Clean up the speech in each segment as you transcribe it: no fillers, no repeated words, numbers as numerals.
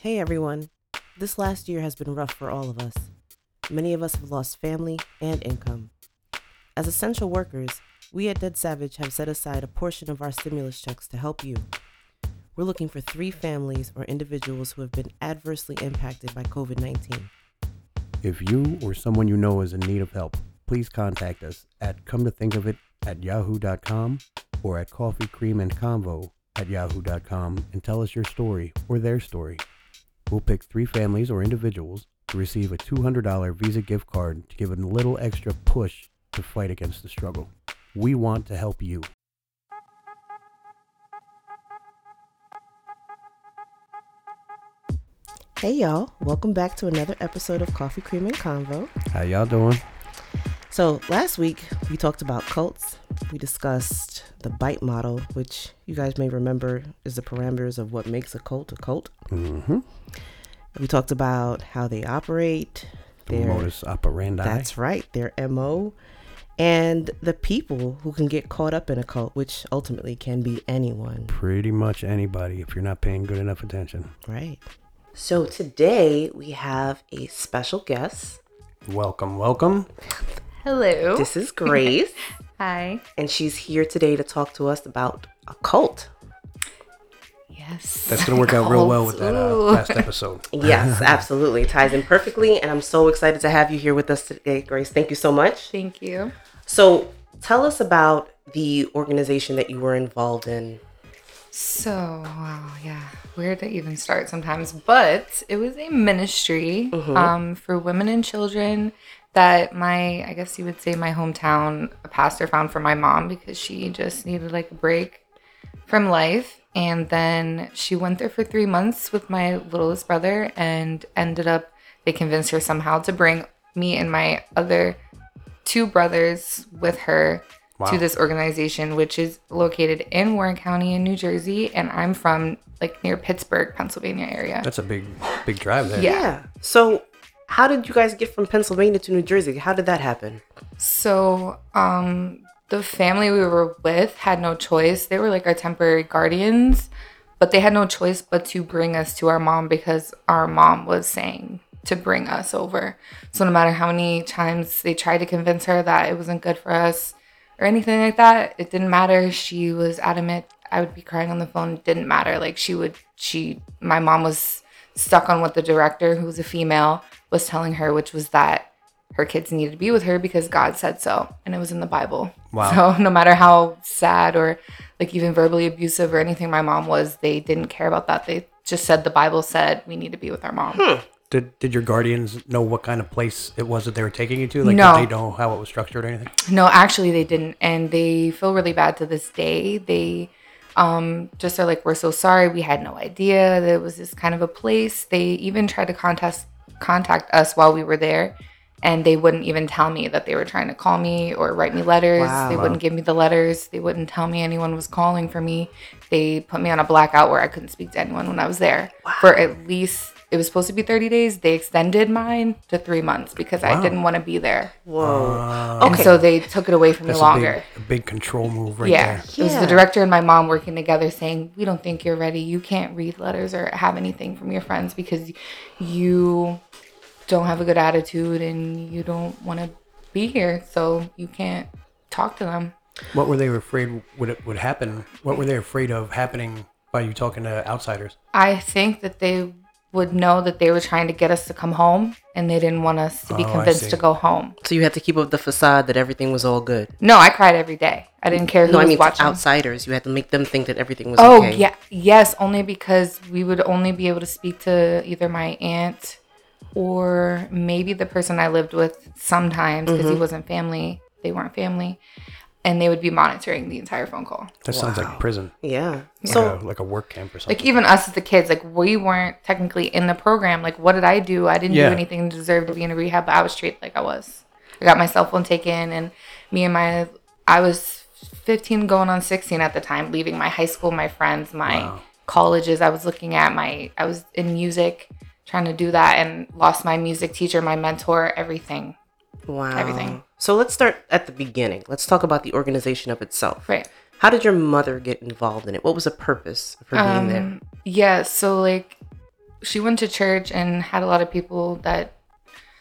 Hey everyone, this last year has been rough for all of us. Many of us have lost family and income. As essential workers, we at Dead Savage have set aside a portion of our stimulus checks to help you. We're looking for 3 families or individuals who have been adversely impacted by COVID-19. If you or someone you know is in need of help, please contact us at cometothinkofit@yahoo.com or at coffeecreamandconvo@yahoo.com and tell us your story or their story. We'll pick 3 families or individuals to receive a $200 Visa gift card to give it a little extra push to fight against the struggle. We want to help you. Hey y'all, welcome back to another episode of Coffee Cream and Convo. How y'all doing? So last week we talked about cults. We discussed the BITE model, which you guys may remember is the parameters of what makes a cult a cult. Mm-hmm. We talked about how they operate. Their modus operandi. That's right, their MO. And the people who can get caught up in a cult, which ultimately can be anyone. Pretty much anybody if you're not paying good enough attention. Right. So today we have a special guest. Welcome. Hello. This is Grace. Hi. And she's here today to talk to us about a cult. Yes. That's going to work out real well with that last episode. Yes, absolutely. It ties in perfectly. And I'm so excited to have you here with us today, Grace. Thank you so much. Thank you. So tell us about the organization that you were involved in. So, wow, yeah. Weird to even start sometimes. But it was a ministry for women and children that my hometown pastor found for my mom because she just needed like a break from life. And then she went there for 3 months with my littlest brother and they convinced her somehow to bring me and my other 2 brothers with her to this organization, which is located in Warren County in New Jersey. And I'm from like near Pittsburgh, Pennsylvania area. That's a big drive there. Yeah. So how did you guys get from Pennsylvania to New Jersey? How did that happen? So the family we were with had no choice. They were like our temporary guardians, but they had no choice but to bring us to our mom because our mom was saying to bring us over. So no matter how many times they tried to convince her that it wasn't good for us or anything like that, it didn't matter. She was adamant. I would be crying on the phone. It didn't matter. Like my mom was stuck on what the director, who was a female, was telling her, which was that her kids needed to be with her because God said so, and it was in the Bible. Wow. So no matter how sad or like even verbally abusive or anything my mom was, they didn't care about that. They just said the Bible said we need to be with our mom. Did your guardians know what kind of place it was that they were taking you to? Like, no. Did they know how it was structured or anything? No, actually they didn't, and they feel really bad to this day. They just are like, we're so sorry. We had no idea that it was this kind of a place. They even tried to contact us while we were there, and they wouldn't even tell me that they were trying to call me or write me letters. Wow. They wouldn't give me the letters. They wouldn't tell me anyone was calling for me. They put me on a blackout where I couldn't speak to anyone when I was there. Wow. For at least, it was supposed to be 30 days. They extended mine to 3 months because I didn't want to be there. Whoa. And so they took it away from me longer. A big control move right there. Yeah. It was the director and my mom working together saying, we don't think you're ready. You can't read letters or have anything from your friends because you don't have a good attitude and you don't want to be here, so you can't talk to them. What were they afraid would happen? What were they afraid of happening by you talking to outsiders? I think that they would know that they were trying to get us to come home, and they didn't want us to be convinced to go home. So you had to keep up the facade that everything was all good. No, I cried every day. I didn't care who was watching. To outsiders. You had to make them think that everything was okay. Oh, yeah. Yes, only because we would only be able to speak to either my aunt or maybe the person I lived with sometimes because he wasn't family. They weren't family. And they would be monitoring the entire phone call. That sounds like prison. Yeah. So like a work camp or something. Like even us as the kids, like we weren't technically in the program. Like what did I do? I didn't do anything to deserve to be in a rehab, but I was treated like I was. I got my cell phone taken, and I was 15 going on 16 at the time, leaving my high school, my friends, my colleges I was looking at. I was in music, trying to do that, and lost my music teacher, my mentor, everything. Wow. Everything. So let's start at the beginning. Let's talk about the organization of itself. Right. How did your mother get involved in it? What was the purpose for being there? Yeah, so like she went to church and had a lot of people that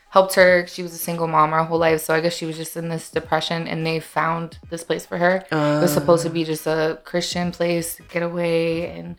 helped her. She was a single mom her whole life, so I guess she was just in this depression, and they found this place for her. It was supposed to be just a Christian place to get away and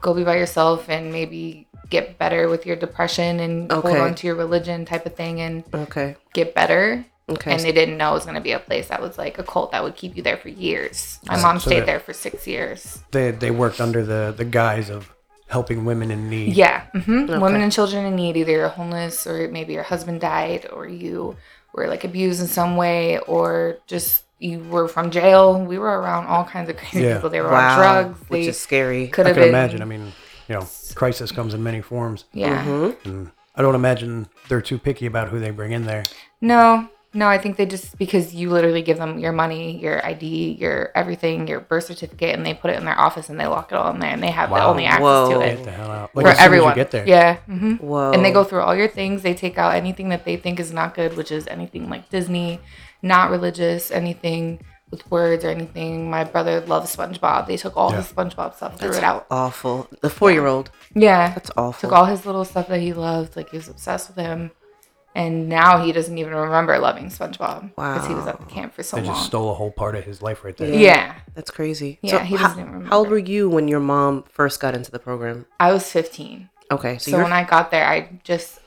go be by yourself and maybe get better with your depression and hold on to your religion type of thing and get better. Okay. And they didn't know it was going to be a place that was like a cult that would keep you there for years. My mom stayed there for 6 years. They worked under the guise of helping women in need. Yeah. Mm-hmm. Okay. Women and children in need. Either you're homeless or maybe your husband died or you were like abused in some way or just you were from jail. We were around all kinds of crazy people. They were on drugs. Which is scary. I can imagine. I mean, you know, crisis comes in many forms. Yeah. Mm-hmm. And I don't imagine they're too picky about who they bring in there. No. No, I think they just, because you literally give them your money, your ID, your everything, your birth certificate, and they put it in their office and they lock it all in there, and they have the only access to it. Get the hell out. Like, for everyone. As soon as you get there. Yeah. Mm-hmm. Whoa. And they go through all your things. They take out anything that they think is not good, which is anything like Disney, not religious, anything with words or anything. My brother loves SpongeBob. They took all his SpongeBob stuff, threw it out. Awful. The 4-year-old. Yeah. That's awful. Took all his little stuff that he loved. Like, he was obsessed with him. And now he doesn't even remember loving SpongeBob. Wow. Because he was at the camp for so long. They just stole a whole part of his life right there. Yeah. That's crazy. Yeah, so he doesn't even remember. How old were you when your mom first got into the program? I was 15. Okay. So when I got there, I just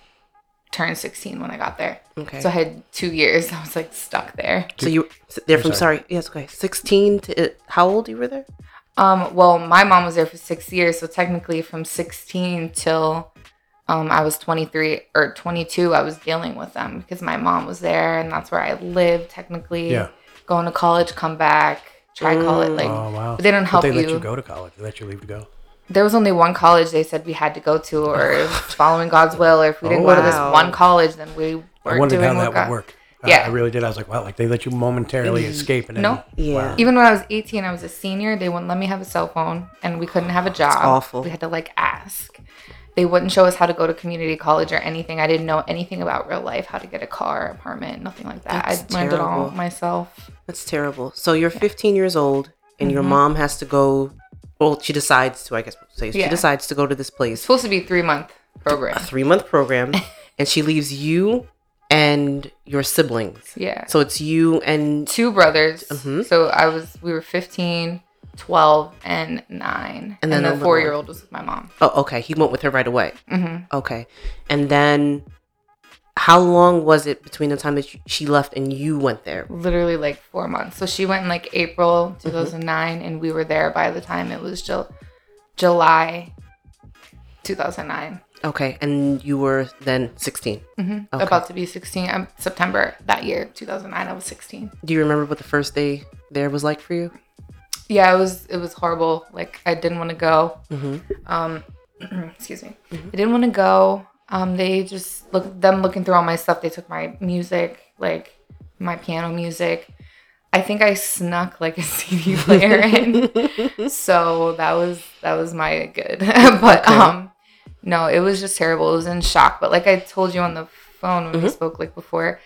turned 16 when I got there. Okay. So I had 2 years. I was like stuck there. So you they're from, sorry. Yes, okay. 16 to how old you were there? Well, my mom was there for 6 years. So technically from 16 till... I was 23 or 22. I was dealing with them because my mom was there, and that's where I lived technically. Yeah. Going to college, come back, try college. Like, oh, wow. But they don't help you. They let you go to college. They let you leave to go. There was only one college they said we had to go to, or following God's will, or if we didn't go to this one college, then we weren't doing. I wondered how that would work. Yeah. I really did. I was like, wow, like they let you momentarily escape. And no. Then, wow. Even when I was 18, I was a senior. They wouldn't let me have a cell phone, and we couldn't have a job. That's awful. We had to like ask. They wouldn't show us how to go to community college or anything. I didn't know anything about real life, how to get a car, apartment, nothing like that. I learned it all myself. That's terrible. So you're 15 years old and your mom has to go, well, she decides to, I guess, she decides to go to this place. It's supposed to be a 3-month program. A 3-month program. And she leaves you and your siblings. Yeah. So it's you and... 2 brothers. Mm-hmm. So we were 15... 12 and 9, and then the 4-year-old was with my mom. Oh, okay. He went with her right away. Mm-hmm. Okay. And then how long was it between the time that she left and you went there? Literally like 4 months. So she went in like April 2009, and we were there by the time it was July 2009. Okay. And you were then 16? Mm-hmm. Okay. About to be 16. September that year, 2009, I was 16. Do you remember what the first day there was like for you? Yeah, it was horrible. Like, I didn't want to go. Mm-hmm. Excuse me. Mm-hmm. I didn't want to go. They just looking through all my stuff. They took my music, like my piano music. I think I snuck like a CD player in. So that was my good. But okay. No, it was just terrible. It was in shock. But like I told you on the phone when we spoke like before,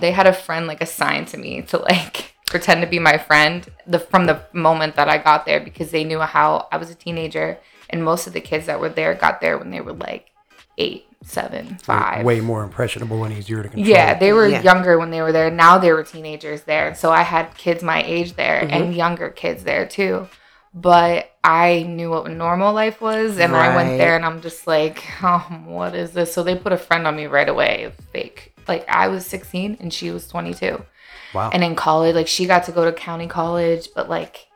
they had a friend like assigned to me to like pretend to be my friend from the moment that I got there, because they knew how I was a teenager, and most of the kids that were there got there when they were like 8, 7, 5. Way more impressionable and easier to control. Yeah, they were younger when they were there. Now they were teenagers there. So I had kids my age there and younger kids there too. But I knew what normal life was, and I went there and I'm just like, what is this? So they put a friend on me right away. Fake. Like, I was 16 and she was 22. Wow. And in college, like, she got to go to county college, but like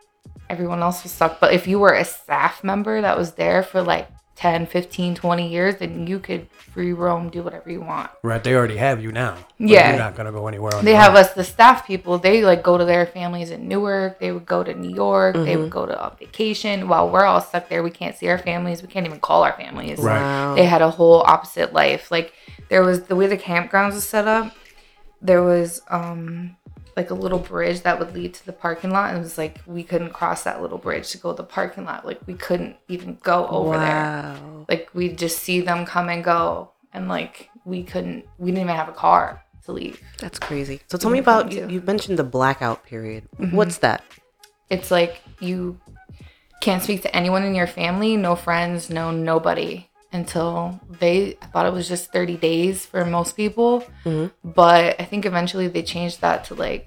everyone else was stuck. But if you were a staff member that was there for like 10, 15, 20 years, then you could free roam, do whatever you want. Right. They already have you now. Yeah. You're not going to go anywhere on your own. They have us, the staff people. They like go to their families in Newark. They would go to New York. Mm-hmm. They would go to vacation. While we're all stuck there, we can't see our families. We can't even call our families. Right. Wow. They had a whole opposite life. Like, there was the way the campgrounds was set up. There was like a little bridge that would lead to the parking lot, and it was like we couldn't cross that little bridge to go to the parking lot. Like, we couldn't even go over there. Like, we just see them come and go, and like we didn't even have a car to leave. That's crazy. So tell me about you mentioned the blackout period. Mm-hmm. What's that? It's like you can't speak to anyone in your family, no friends, no nobody. until I thought it was just 30 days for most people. Mm-hmm. But I think eventually they changed that to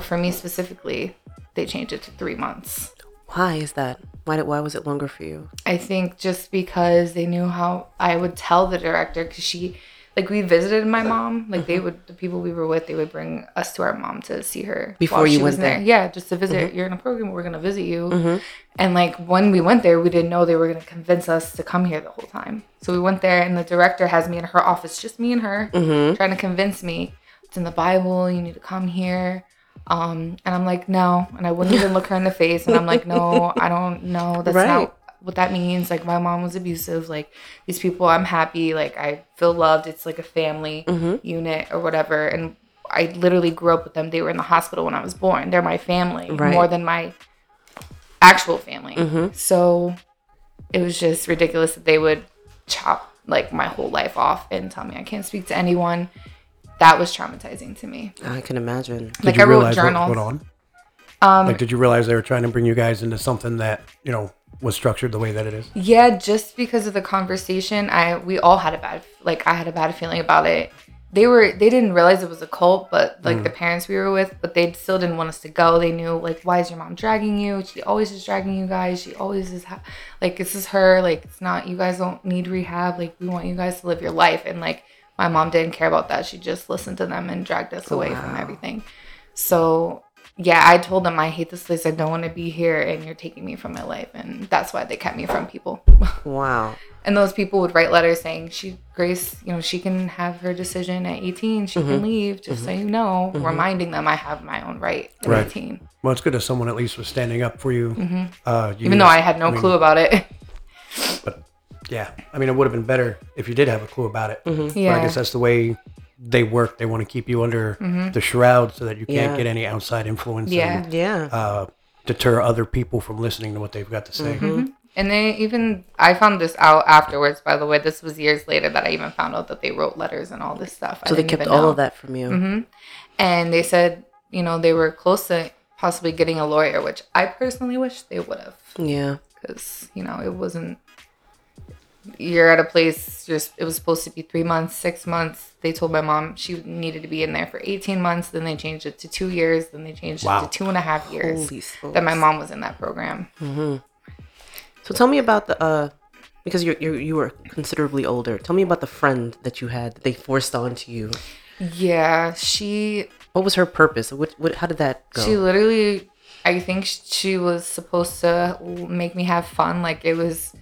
for me specifically, they changed it to 3 months. Why is that? Why was it longer for you? I think just because they knew how I would tell the director, because she, we visited my mom. Mm-hmm. The people we were with, they would bring us to our mom to see her. Before you went there? Yeah, just to visit. Mm-hmm. You're in a program, we're going to visit you. Mm-hmm. And, when we went there, we didn't know they were going to convince us to come here the whole time. So we went there, and the director has me in her office, just me and her, mm-hmm. trying to convince me. It's in the Bible. You need to come here. And I'm like, no. And I wouldn't even look her in the face. And I'm like, no, I don't know. That's right. Not what that means. My mom was abusive. These people, I'm happy. I feel loved. It's a family mm-hmm. unit or whatever. And I literally grew up with them. They were in the hospital when I was born. They're my family more than my actual family. Mm-hmm. So it was just ridiculous that they would chop my whole life off and tell me I can't speak to anyone. That was traumatizing to me. I can imagine. I wrote journals. What went on? Did you realize they were trying to bring you guys into something that, was structured the way that it is? Yeah, just because of the conversation, we all had a bad, I had a bad feeling about it. They didn't realize it was a cult, but the parents we were with, but they still didn't want us to go. They knew, why is your mom dragging you? She always is dragging you guys. She always is, this is her. It's not, you guys don't need rehab. We want you guys to live your life. And, my mom didn't care about that. She just listened to them and dragged us away from everything. So, yeah, I told them I hate this place. I don't want to be here, and you're taking me from my life. And that's why they kept me from people. Wow. And those people would write letters saying, Grace, she can have her decision at 18. She mm-hmm. can leave, just mm-hmm. so you know, mm-hmm. reminding them I have my own right at 18. Well, it's good that someone at least was standing up for you. Mm-hmm. Even though I had no clue about it. But yeah. It would have been better if you did have a clue about it. Mm-hmm. Yeah. But I guess that's the way they work. They want to keep you under mm-hmm. the shroud so that you can't get any outside influence and deter other people from listening to what they've got to say. Mm-hmm. And they I found this out afterwards, by the way. This was years later that I even found out that they wrote letters and all this stuff. So they kept all of that from you. Mm-hmm. And they said, they were close to possibly getting a lawyer, which I personally wish they would have. Yeah. Because, it wasn't. You're at a place, it was supposed to be 3 months, 6 months. They told my mom she needed to be in there for 18 months. Then they changed it to 2 years. Then they changed it to 2.5 years that my mom was in that program. Mm-hmm. So tell me about the, because you were considerably older. Tell me about the friend that you had that they forced onto you. Yeah, what was her purpose? What? How did that go? She literally, I think she was supposed to make me have fun. It was...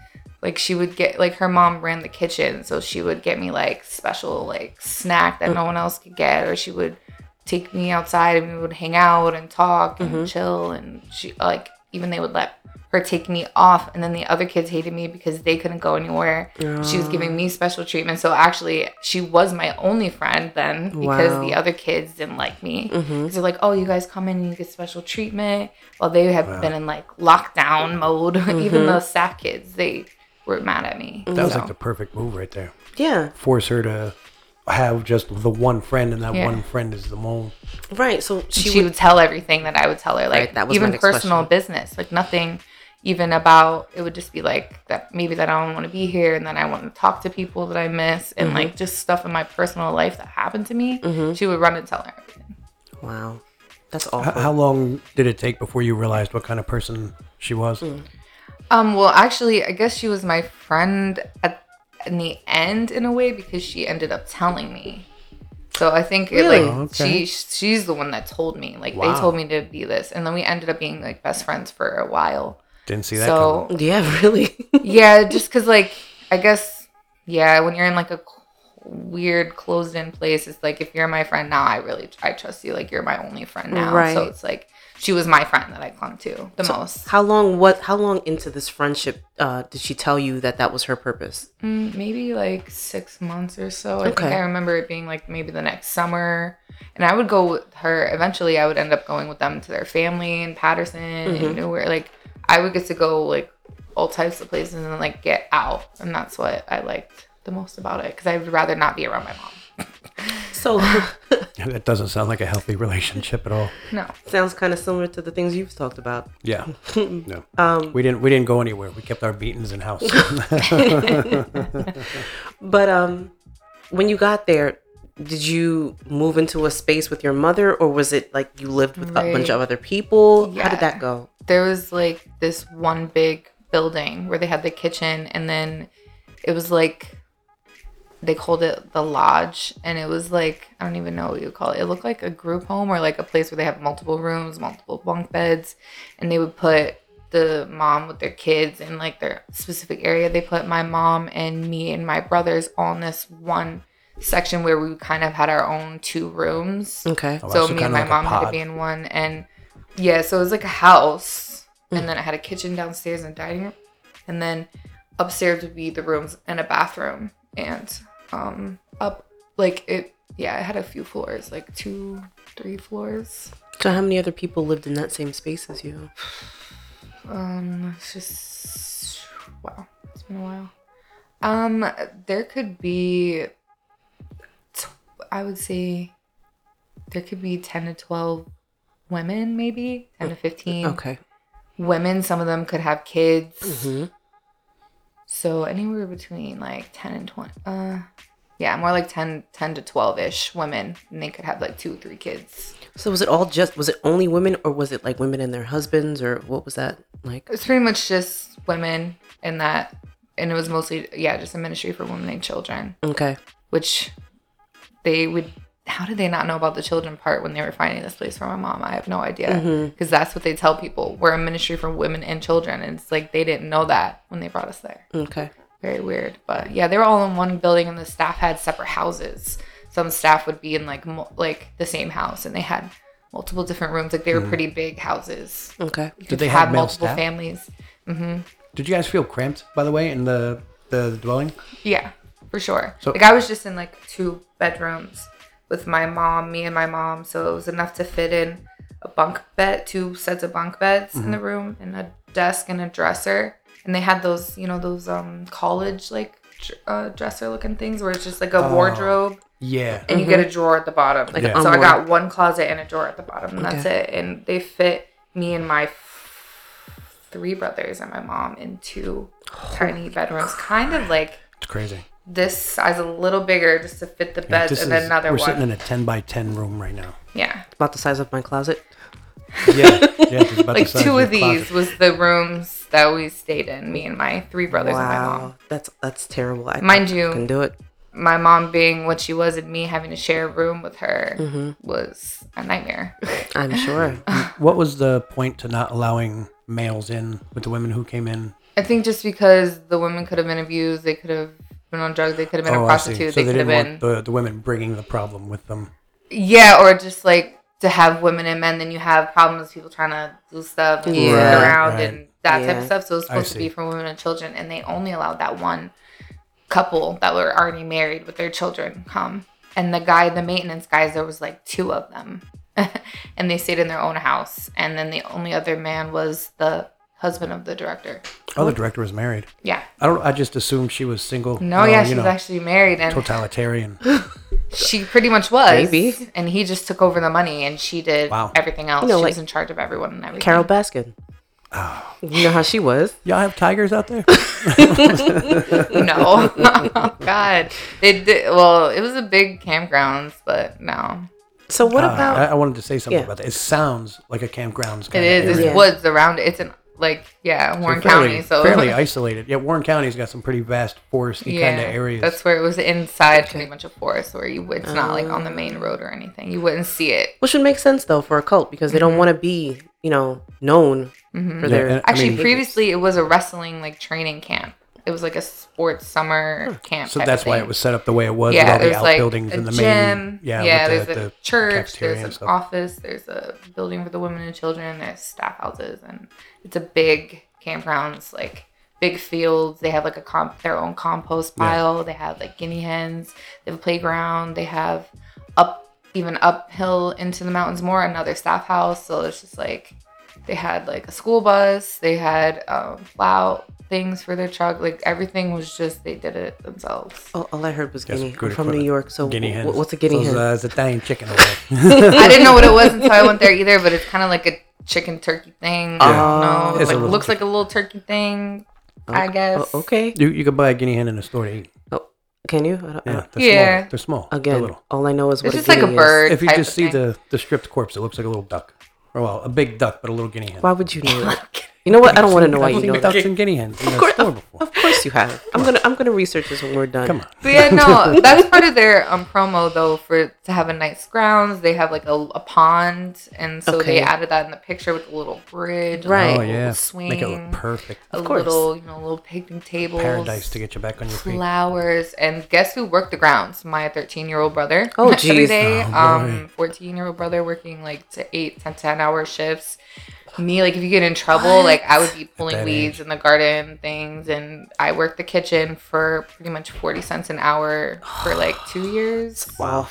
she would get, her mom ran the kitchen, so she would get me, special, snack that no one else could get, or she would take me outside, and we would hang out and talk and mm-hmm. chill, and she, even they would let her take me off, and then the other kids hated me because they couldn't go anywhere. Yeah. She was giving me special treatment, so actually, she was my only friend then, because the other kids didn't like me. Mm-hmm. They're like, oh, you guys come in and you get special treatment, while they have been in, lockdown mode. Mm-hmm. Even the staff kids, they... were mad at me. That was the perfect move right there. Yeah. Force her to have just the one friend, and that one friend is the mole. Right. So she would tell everything that I would tell her. That was even personal business. Nothing even about it would just be that maybe that I don't want to be here, and then I want to talk to people that I miss, and mm-hmm. Just stuff in my personal life that happened to me. Mm-hmm. She would run and tell her everything. Wow. That's awful. How long did it take before you realized what kind of person she was? Mm. Well, actually, I guess she was my friend in the end, in a way, because she ended up telling me. So I think she's the one that told me. They told me to be this. And then we ended up being, best friends for a while. Didn't see that coming. Yeah, really? Yeah, just because, I guess, when you're in, a weird, closed-in place, it's if you're my friend now, I trust you. You're my only friend now. Right. So it's she was my friend that I clung to the most. How long into this friendship did she tell you that was her purpose? Maybe 6 months or so. Okay. I think I remember it being maybe the next summer. And I would go with her. Eventually, I would end up going with them to their family in Patterson mm-hmm. and Newark. I would get to go all types of places and get out. And that's what I liked the most about it, because I would rather not be around my mom. So That doesn't sound like a healthy relationship at all. No. Sounds kind of similar to the things you've talked about. Yeah. No. We didn't go anywhere. We kept our beatings in house. But when you got there, did you move into a space with your mother, or was it like you lived with a bunch of other people? Yeah. How did that go? There was like this one big building where they had the kitchen, and then it was like they called it the lodge, and it was like, I don't even know what you would call it. It looked like a group home, or like a place where they have multiple rooms, multiple bunk beds, and they would put the mom with their kids in like their specific area. They put my mom and me and my brothers all in this one section where we kind of had our own two rooms. Okay. Oh, so me and my mom had to be in one, and yeah, so it was like a house, and then I had a kitchen downstairs and dining room, and then upstairs would be the rooms and a bathroom, and up like it. Yeah, I had a few floors, like 2-3 floors. So how many other people lived in that same space as you? It's just wow, it's been a while. There could be, I would say there could be 10 to 12 women, maybe 10 to 15. Okay. Women, some of them could have kids. Mm-hmm. So anywhere between like 10 and 20. Yeah, more like 10 to 12-ish women, and they could have like 2 or 3 kids. So was it only women, or was it like women and their husbands, or what was that like? It's pretty much just women in that, and it was mostly, yeah, just a ministry for women and children. Okay. Which they would, how did they not know about the children part when they were finding this place for my mom? I have no idea. Because that's what they tell people. We're a ministry for women and children. And it's like they didn't know that when they brought us there. Okay. Very weird. But yeah, they were all in one building, and the staff had separate houses. Some staff would be in like the same house, and they had multiple different rooms. Like they were pretty big houses. Okay. Did they have multiple staff? Families? Mm-hmm. Did you guys feel cramped, by the way, in the dwelling? Yeah, for sure. So, like I was just in like 2 bedrooms with my mom, me and my mom, so it was enough to fit in a bunk bed, 2 sets of bunk beds in the room, and a desk and a dresser. And they had those, you know, those college like dresser looking things where it's just like a wardrobe. Yeah. And you get a drawer at the bottom. Like so I got one closet and a drawer at the bottom, and that's it. And they fit me and my 3 brothers and my mom in 2 tiny bedrooms, kind of like, it's crazy. This size, a little bigger, just to fit the bed, and then another one. We're sitting in a 10 by 10 room right now. Yeah, it's about the size of my closet. Yeah, it's about like the size 2 of these closet. Was the rooms that we stayed in. Me and my 3 brothers and my mom. That's terrible. Mind you, can do it. My mom being what she was, and me having to share a room with her was a nightmare. I'm sure. What was the point to not allowing males in with the women who came in? I think just because the women could have been abused, they could have been on drugs, they could have been a prostitute, so they could have been the women bringing the problem with them. Yeah, or just like to have women and men, then you have problems with people trying to do stuff and around and that type of stuff. So it's supposed to be for women and children, and they only allowed that one couple that were already married with their children come. And the maintenance guys, there was like 2 of them, and they stayed in their own house. And then the only other man was the husband of the director. Oh, the director was married. Yeah. I just assumed she was single. No, yeah, she was actually married, and totalitarian. She pretty much was. Maybe. And he just took over the money, and she did everything else. You know, she was in charge of everyone and everything. Carol Baskin. Oh. You know how she was? Y'all have tigers out there? No. Oh, God. It was a big campgrounds, but no. So what about... I wanted to say something about that. It sounds like a campgrounds. It is. Area. There's woods around it. It's an... Like, yeah, Warren County. So fairly isolated. Yeah, Warren County's got some pretty vast foresty kind of areas. That's where it was inside pretty much a forest where it's not like on the main road or anything. You wouldn't see it. Which would make sense, though, for a cult, because they don't want to be, you know, known for their... previously, it was a wrestling, like, training camp. It was like a sports summer camp. So that's why it was set up the way it was with all the outbuildings and the main... Yeah, there's a church, there's an office, there's a building for the women and children, there's staff houses, and it's a big campgrounds, like big fields. They have like their own compost pile. Yeah. They have like guinea hens. They have a playground. They have uphill into the mountains more, another staff house. So it's just like they had like a school bus. They had a plow. things for their chocolate. Like, everything was just, they did it themselves. Oh, all I heard was guinea. I'm from New York, so what's a guinea hen? It's Italian chicken. I didn't know what it was until I went there either, but it's kind of like a chicken turkey thing. Yeah. I don't know. It like, looks like a little turkey thing, okay. I guess. Oh, okay. You can buy a guinea hen in a store to eat. Oh, can you? They're small. They're small. Again, they're little. All I know is what it's just like a bird. If you just see the stripped corpse, it looks like a little duck. Or, well, a big duck, but a little guinea hen. Why would you know it? You know what? I don't want to know why you know that. Ducks and guinea hens. Of course you have. I'm gonna research this when we're done. Come on. But yeah, no, that's part of their promo though to have a nice grounds. They have like a pond, and so they added that in the picture with a little bridge, right? Oh, yeah. A little swing. Make it look perfect. A little picnic table. Paradise to get you back on your feet. Flowers, and guess who worked the grounds? My 13-year-old brother. Oh, geez. Every day, 14-year-old brother working like 8 to 10-hour shifts. Me, like, if you get in trouble, like, I would be pulling weeds in the garden things, and I worked the kitchen for pretty much 40 cents an hour for like 2 years. Wow.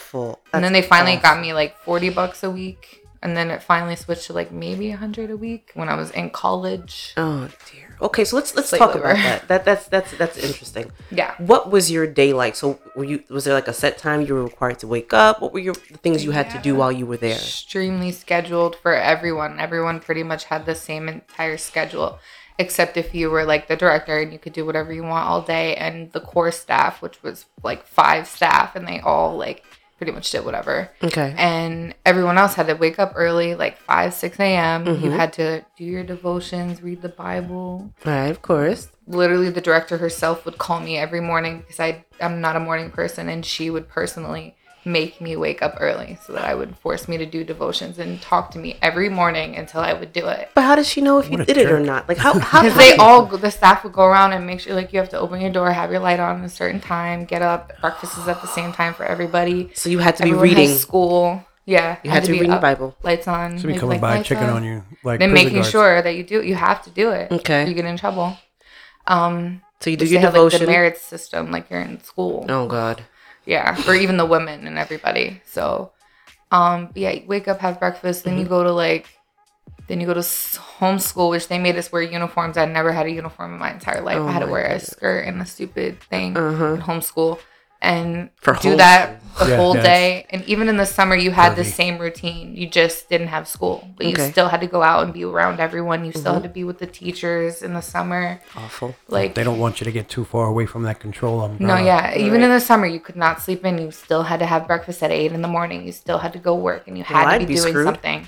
And then they finally got me like $40 a week, and then it finally switched to like maybe $100 a week when I was in college. Oh dear. Okay, so let's talk about that. That's interesting. Yeah. What was your day like? So was there like a set time you were required to wake up? What were the things you had to do while you were there? Extremely scheduled for everyone. Everyone pretty much had the same entire schedule, except if you were like the director and you could do whatever you want all day, and the core staff, which was like 5 staff, and they all like pretty much did whatever. Okay. And everyone else had to wake up early, like 5, 6 a.m. Mm-hmm. You had to do your devotions, read the Bible. Right, of course. Literally, the director herself would call me every morning because I'm not a morning person, and she would personally make me wake up early so that I would force me to do devotions and talk to me every morning until I would do it. But how does she know if you did it or not? Like how? Because the staff would go around and make sure like you have to open your door, have your light on at a certain time, get up. Breakfast is at the same time for everybody. So you had to be reading school. Yeah, you had to be reading the Bible. Lights on. So coming by, checking on you, like then making sure that you do. You have to do it. Okay, you get in trouble. So you do your devotion. Like, the merit system, like you're in school. Oh God. Yeah, for even the women and everybody. So, yeah, you wake up, have breakfast, then you go to homeschool, which they made us wear uniforms. I never had a uniform in my entire life. I had to wear a skirt and a stupid thing in homeschool, and do that the whole day. And even in the summer, you had the same routine. You just didn't have school, but you still had to go out and be around everyone. You still had to be with the teachers in the summer. Awful. Like, they don't want you to get too far away from that control umbrella. No, yeah. Even in the summer, you could not sleep in. You still had to have breakfast at 8 in the morning. You still had to go work, and you had to be doing something.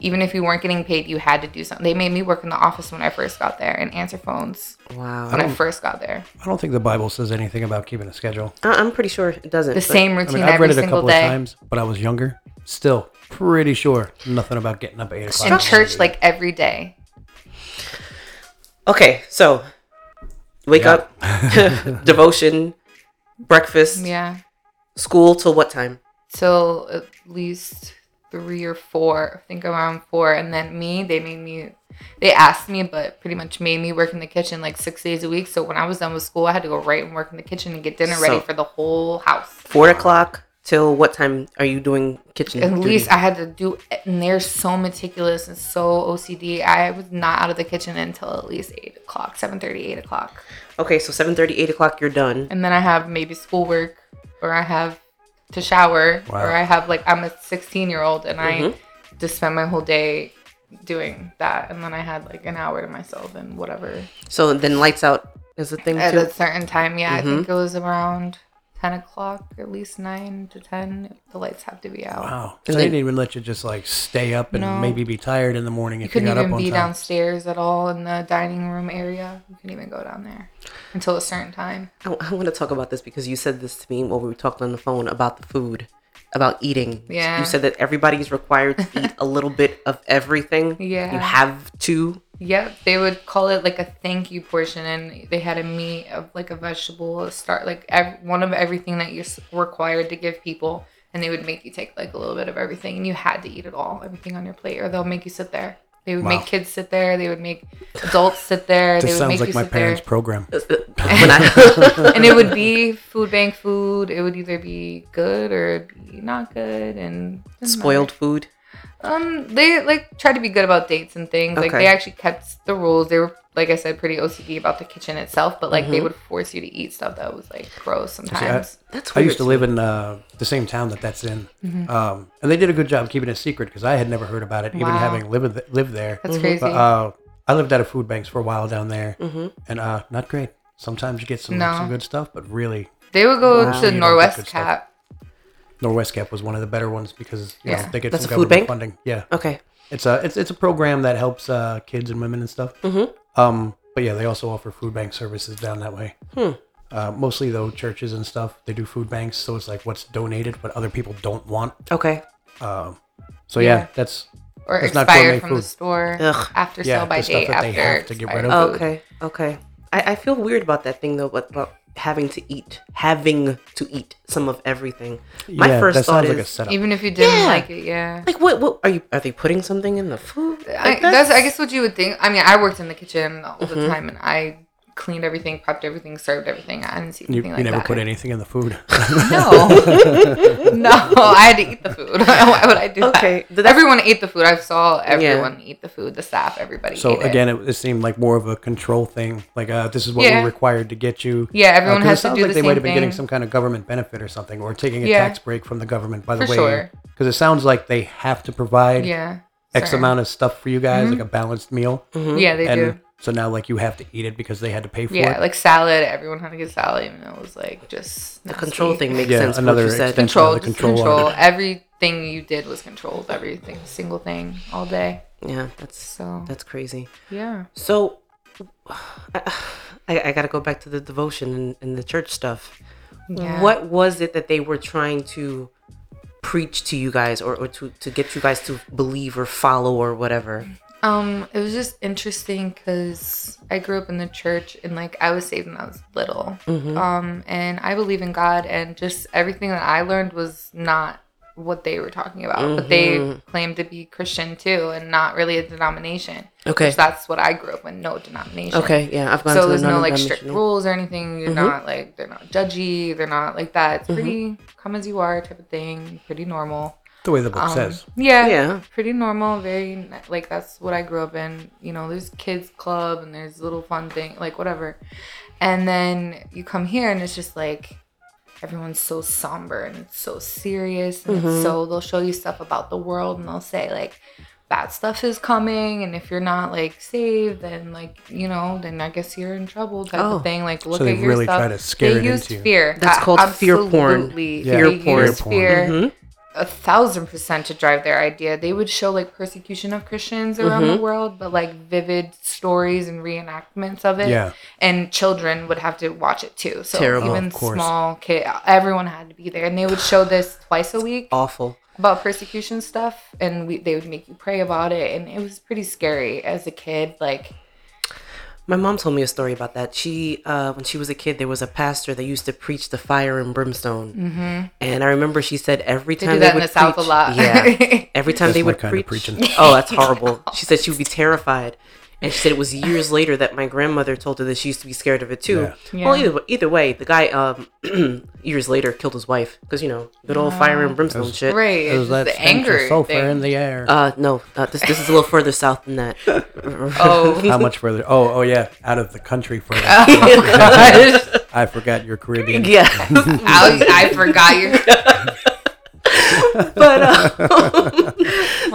Even if you weren't getting paid, you had to do something. They made me work in the office when I first got there and answer phones. Wow. When I first got there. I don't think the Bible says anything about keeping a schedule. I'm pretty sure it doesn't. The same routine every single day. I've read it a couple of times, but I was younger. Still pretty sure nothing about getting up at 8 o'clock. In church, like, every day. Okay, so wake up, devotion, breakfast. Yeah. School till what time? Till at least 3 or 4, I think around 4. And then they asked me, but pretty much made me work in the kitchen like 6 days a week. So when I was done with school, I had to go right and work in the kitchen and get dinner ready for the whole house. 4 o'clock till what time are you doing kitchen? At least I had to do, and they're so meticulous and so OCD. I was not out of the kitchen until at least 8 o'clock, 7:30, 8 o'clock. Okay, so 7:30, 8 o'clock, you're done. And then I have maybe schoolwork, or I have to shower, or I have I'm a 16-year-old, and I just spend my whole day doing that, and then I had like an hour to myself and whatever. So then lights out is the thing at a certain time. Yeah, I think it was around 10 o'clock, at least 9 to 10. The lights have to be out. Wow, because they didn't even let you just like stay up and maybe be tired in the morning. If you got up on time, you couldn't even be downstairs at all in the dining room area. You couldn't even go down there until a certain time. I want to talk about this because you said this to me while we were talking on the phone about the food, about eating. Yeah. You said that everybody's required to eat a little bit of everything. Yeah. You have to. Yep. They would call it like a thank you portion, and they had a meat of like a vegetable, one of everything that you're required to give people. And they would make you take like a little bit of everything, and you had to eat it all, everything on your plate, or they'll make you sit there. They would make kids sit there. They would make adults sit there. This sounds like my parents' program. And it would be food bank food. It would either be good or it'd be not good. And spoiled food. They like tried to be good about dates and things. Okay. Like they actually kept the rules. They were, like I said, pretty OCD about the kitchen itself, but like mm-hmm. they would force you to eat stuff that was like gross sometimes. See, that's weird. I used to live in the same town that's in, mm-hmm. And they did a good job keeping it secret because I had never heard about it, wow. even having lived there. That's mm-hmm. crazy. But, I lived out of food banks for a while down there, mm-hmm. and not great. Sometimes you get some good stuff, but really they would go to Northwest Cap. Northwest Cap was one of the better ones because you know, they get some government funding. Yeah. Okay. It's a program that helps kids and women and stuff. Mm-hmm. But yeah, they also offer food bank services down that way. Hmm. Mostly though, churches and stuff, they do food banks, so it's like what's donated but other people don't want. Okay. That's expired from the store. Ugh. After sale by date. After they have to get rid of. Oh, okay. Okay. I feel weird about that thing though, about having to eat some of everything. My first thought is like even if you didn't like it, like what are they putting something in the food? That's I guess what you would think. I mean, I worked in the kitchen all mm-hmm. the time, and I cleaned everything, prepped everything, served everything. I didn't see anything like that. You never put anything in the food. No, I had to eat the food. Why would I do that? Everyone ate the food. I saw everyone eat the food. The staff, everybody. So it seemed like more of a control thing. Like this is what we're required to get you. Yeah, everyone has to do the same thing. They might have been getting some kind of government benefit or something, or taking a tax break from the government. By the way, because it sounds like they have to provide X amount of stuff for you guys, mm-hmm. like a balanced meal. Mm-hmm. Yeah, they do. So now, like, you have to eat it because they had to pay for it. Yeah, like salad. Everyone had to get salad, even though it was like just the control thing makes sense. Another control. Everything you did was controlled. Everything, single thing, all day. Yeah, that's crazy. Yeah. So, I got to go back to the devotion and the church stuff. Yeah. What was it that they were trying to preach to you guys, or to get you guys to believe or follow or whatever? It was just interesting because I grew up in the church and like I was saved when I was little. Mm-hmm. And I believe in God, and just everything that I learned was not what they were talking about, mm-hmm. but they claimed to be Christian too, and not really a denomination. Okay, which that's what I grew up in, no denomination. Okay, yeah, I've gone so to there's no like strict rules or anything. You're mm-hmm. not like they're not judgy, they're not like that. It's mm-hmm. pretty come as you are type of thing, pretty normal. The way the book says. Yeah, pretty normal. Very, like, that's what I grew up in. You know, there's kids club and there's little fun thing, like, whatever. And then you come here and it's just, like, everyone's so somber and it's so serious. And mm-hmm. it's so they'll show you stuff about the world and they'll say, like, bad stuff is coming. And if you're not, like, saved, then, like, you know, then I guess you're in trouble type of thing. Like, look so at your really stuff. So they really try to scare it into you. Fear. That's called fear porn. Yeah. Fear porn. Mm-hmm. 1,000% to drive their idea. They would show like persecution of Christians around mm-hmm. the world, but like vivid stories and reenactments of it. Yeah. And children would have to watch it too. So terrible, even small kid, everyone had to be there. And they would show this twice a week. Awful. About persecution stuff, and they would make you pray about it, and it was pretty scary as a kid. Like, my mom told me a story about that. She, when she was a kid, there was a pastor that used to preach the fire and brimstone. Mm-hmm. And I remember she said every time they would preach. They do that in the South a lot. Yeah. Every time they would preach. Oh, that's horrible. She said she would be terrified. And she said it was years later that my grandmother told her that she used to be scared of it too. Yeah. Yeah. Well, either way, the guy years later killed his wife because, you know, good old fire and brimstone shit. Right, it was the anger sulfur in the air. This is a little further south than that. Oh, how much further? Oh yeah, out of the country further. I forgot your Caribbean. Yeah, I forgot your. But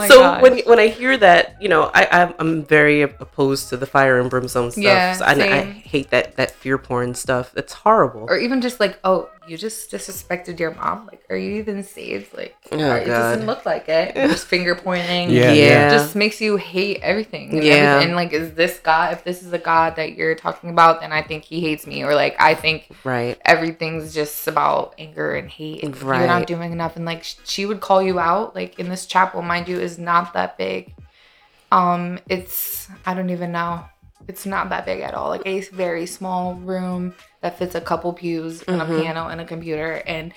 so when I hear that, you know, I'm very opposed to the fire and brimstone stuff. Yeah, so I hate that fear porn stuff. It's horrible. Or even just like, oh, you just disrespected your mom. Like, are you even saved? Like, it doesn't look like it. Just finger pointing. Yeah. It just makes you hate everything. And like, is this God? If this is a God that you're talking about, then I think he hates me. Or like, I think everything's just about anger and hate. And you're not doing enough. And like, she would call you out. Like, in this chapel, mind you, is not that big. It's, I don't even know. It's not that big at all. Like, a very small room that fits a couple pews and mm-hmm. a piano and a computer. And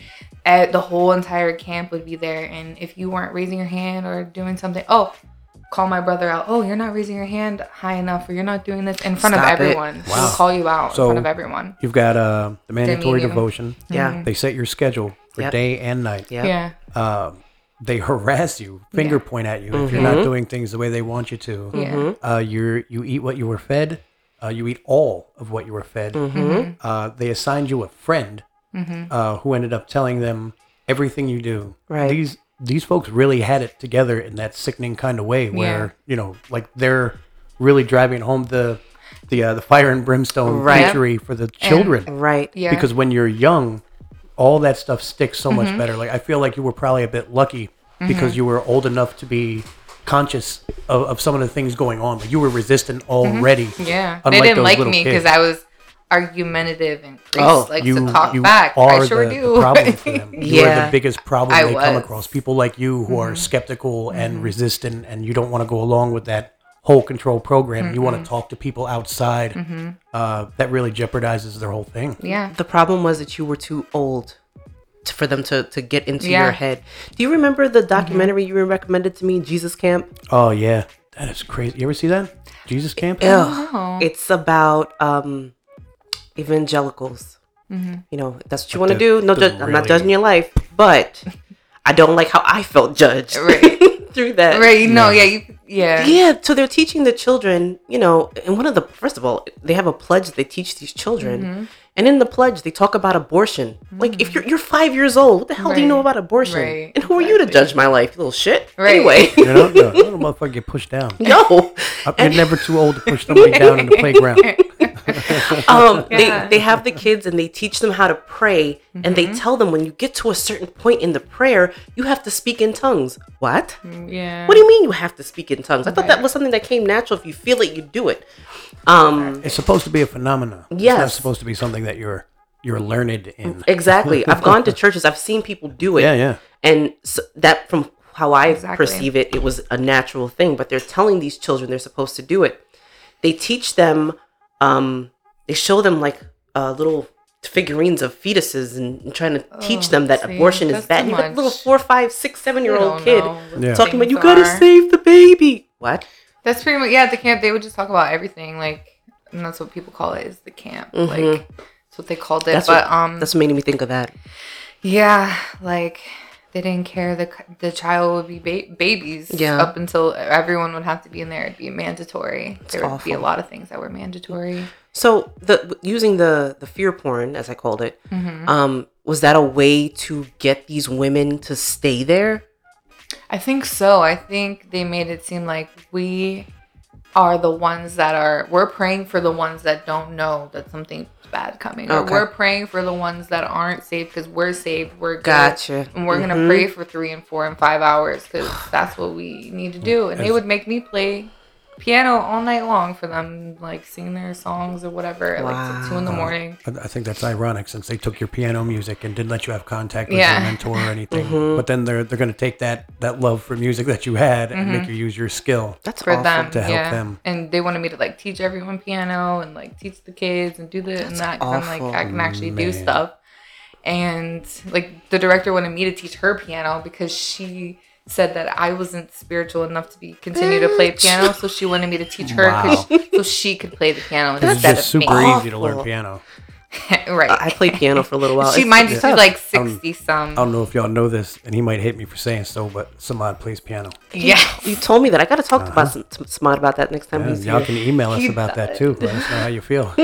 the whole entire camp would be there. And if you weren't raising your hand or doing something, call my brother out. Oh, you're not raising your hand high enough, or you're not doing this in front of everyone. Wow. We'll call you out in front of everyone. You've got the mandatory devotion. Yeah. Mm-hmm. They set your schedule for day and night. Yeah. they harass you, finger point at you if you're not doing things the way they want you to. Yeah. You eat what you were fed. You eat all of what you were fed. They assigned you a friend who ended up telling them everything you do. Right. These folks really had it together in that sickening kind of way where, you know, like they're really driving home the fire and brimstone imagery for the children. And, yeah. Because when you're young, all that stuff sticks so much better. Like, I feel like you were probably a bit lucky because you were old enough to be conscious of some of the things going on. Like, you were resistant already. Yeah. They didn't like me because I was argumentative and talk back. I sure do. The problem for them. You are the biggest problem they come across. People like you who are skeptical and resistant, and you don't want to go along with that whole control program. You want to talk to people outside. That really jeopardizes their whole thing. Yeah. The problem was that you were too old for them to get into your head. Do you remember the documentary you recommended to me, Jesus Camp? Oh, yeah. That is crazy. You ever see that? Jesus Camp? Oh. It's about evangelicals. You know, that's what you want to do. No, I'm not judging your life, but I don't like how I felt judged. Through that. So they're teaching the children, you know, and first of all, they have a pledge they teach these children. And in the pledge, they talk about abortion. Like, if you're 5 years old, what the hell do you know about abortion? And who are you to judge my life, you little shit? Anyway. You know, no little motherfucker get pushed down. No. You're never too old to push somebody down in the playground. They have the kids and they teach them how to pray, and they tell them when you get to a certain point in the prayer, you have to speak in tongues. What? Yeah. What do you mean you have to speak in tongues? I thought that was something that came natural. If you feel it, you do it. It's supposed to be a phenomenon. Yes. It's not supposed to be something that you're learned in. Exactly. I've gone to churches. I've seen people do it. Yeah, yeah. And so that, from how I perceive it, it was a natural thing. But they're telling these children they're supposed to do it. They teach them. They show them like little figurines of fetuses and trying to teach them that abortion is bad. You have a little 4, 5, 6, 7 year old kid talking about, you gotta save the baby. What? That's pretty much, at the camp, they would just talk about everything. Like, and that's what people call it, is the camp. Like, that's what they called it. That's what made me think of that. Yeah. Like, they didn't care. The child would be babies up until everyone would have to be in there. It'd be mandatory. There would be a lot of things that were mandatory. So using the fear porn, as I called it, was that a way to get these women to stay there? I think so. I think they made it seem like we are the ones that we're praying for the ones that don't know that something's bad coming. Okay. Or we're praying for the ones that aren't saved because we're saved. We're good. Gotcha. And we're going to pray for 3 and 4 and 5 hours because that's what we need to do. And they would make me play piano all night long for them, like sing their songs or whatever at like 2 a.m. I think that's ironic since they took your piano music and didn't let you have contact with your mentor or anything. But then they're going to take that love for music that you had and make you use your skill. That's for them to help them. And they wanted me to like teach everyone piano and like teach the kids and do this and that. I'm like, I can actually do stuff. And like the director wanted me to teach her piano because she said that I wasn't spiritual enough to continue to play piano, so she wanted me to teach her so she could play the piano instead of me. It's super easy to learn piano. Right. I played piano for a little while. She might just be like 60-some. I don't know if y'all know this, and he might hate me for saying so, but Samad plays piano. Yeah. You told me that. I got to talk to Samad about that next time he's here. Y'all can email us about that, too. Let us know how you feel.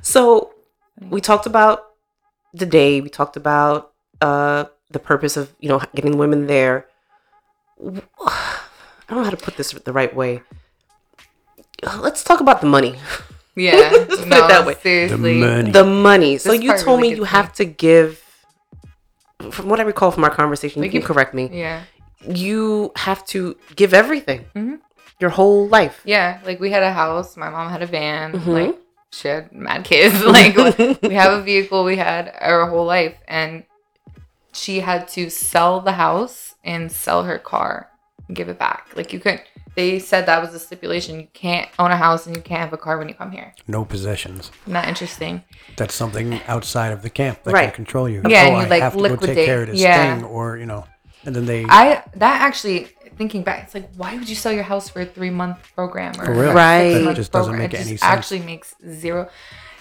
So we talked about the day. We talked about... the purpose of, you know, getting women there. I don't know how to put this the right way. Let's talk about the money. Yeah. Let's put it that way. Seriously. The money. So you told me you have to give, from what I recall from our conversation, you can correct me. Yeah. You have to give everything. Mm-hmm. Your whole life. Yeah. Like, we had a house. My mom had a van. Mm-hmm. Like, she had mad kids. Like, we have a vehicle. We had our whole life. And she had to sell the house and sell her car and give it back. Like, you couldn't. They said that was a stipulation. You can't own a house and you can't have a car when you come here. No possessions. Not interesting. That's something outside of the camp that can control you. Yeah, and you have to liquidate. Go take care of this thing, or, you know. And then thinking back, it's like, why would you sell your house for a 3-month program? Or, for real? Right. It just doesn't make any sense. Actually makes zero.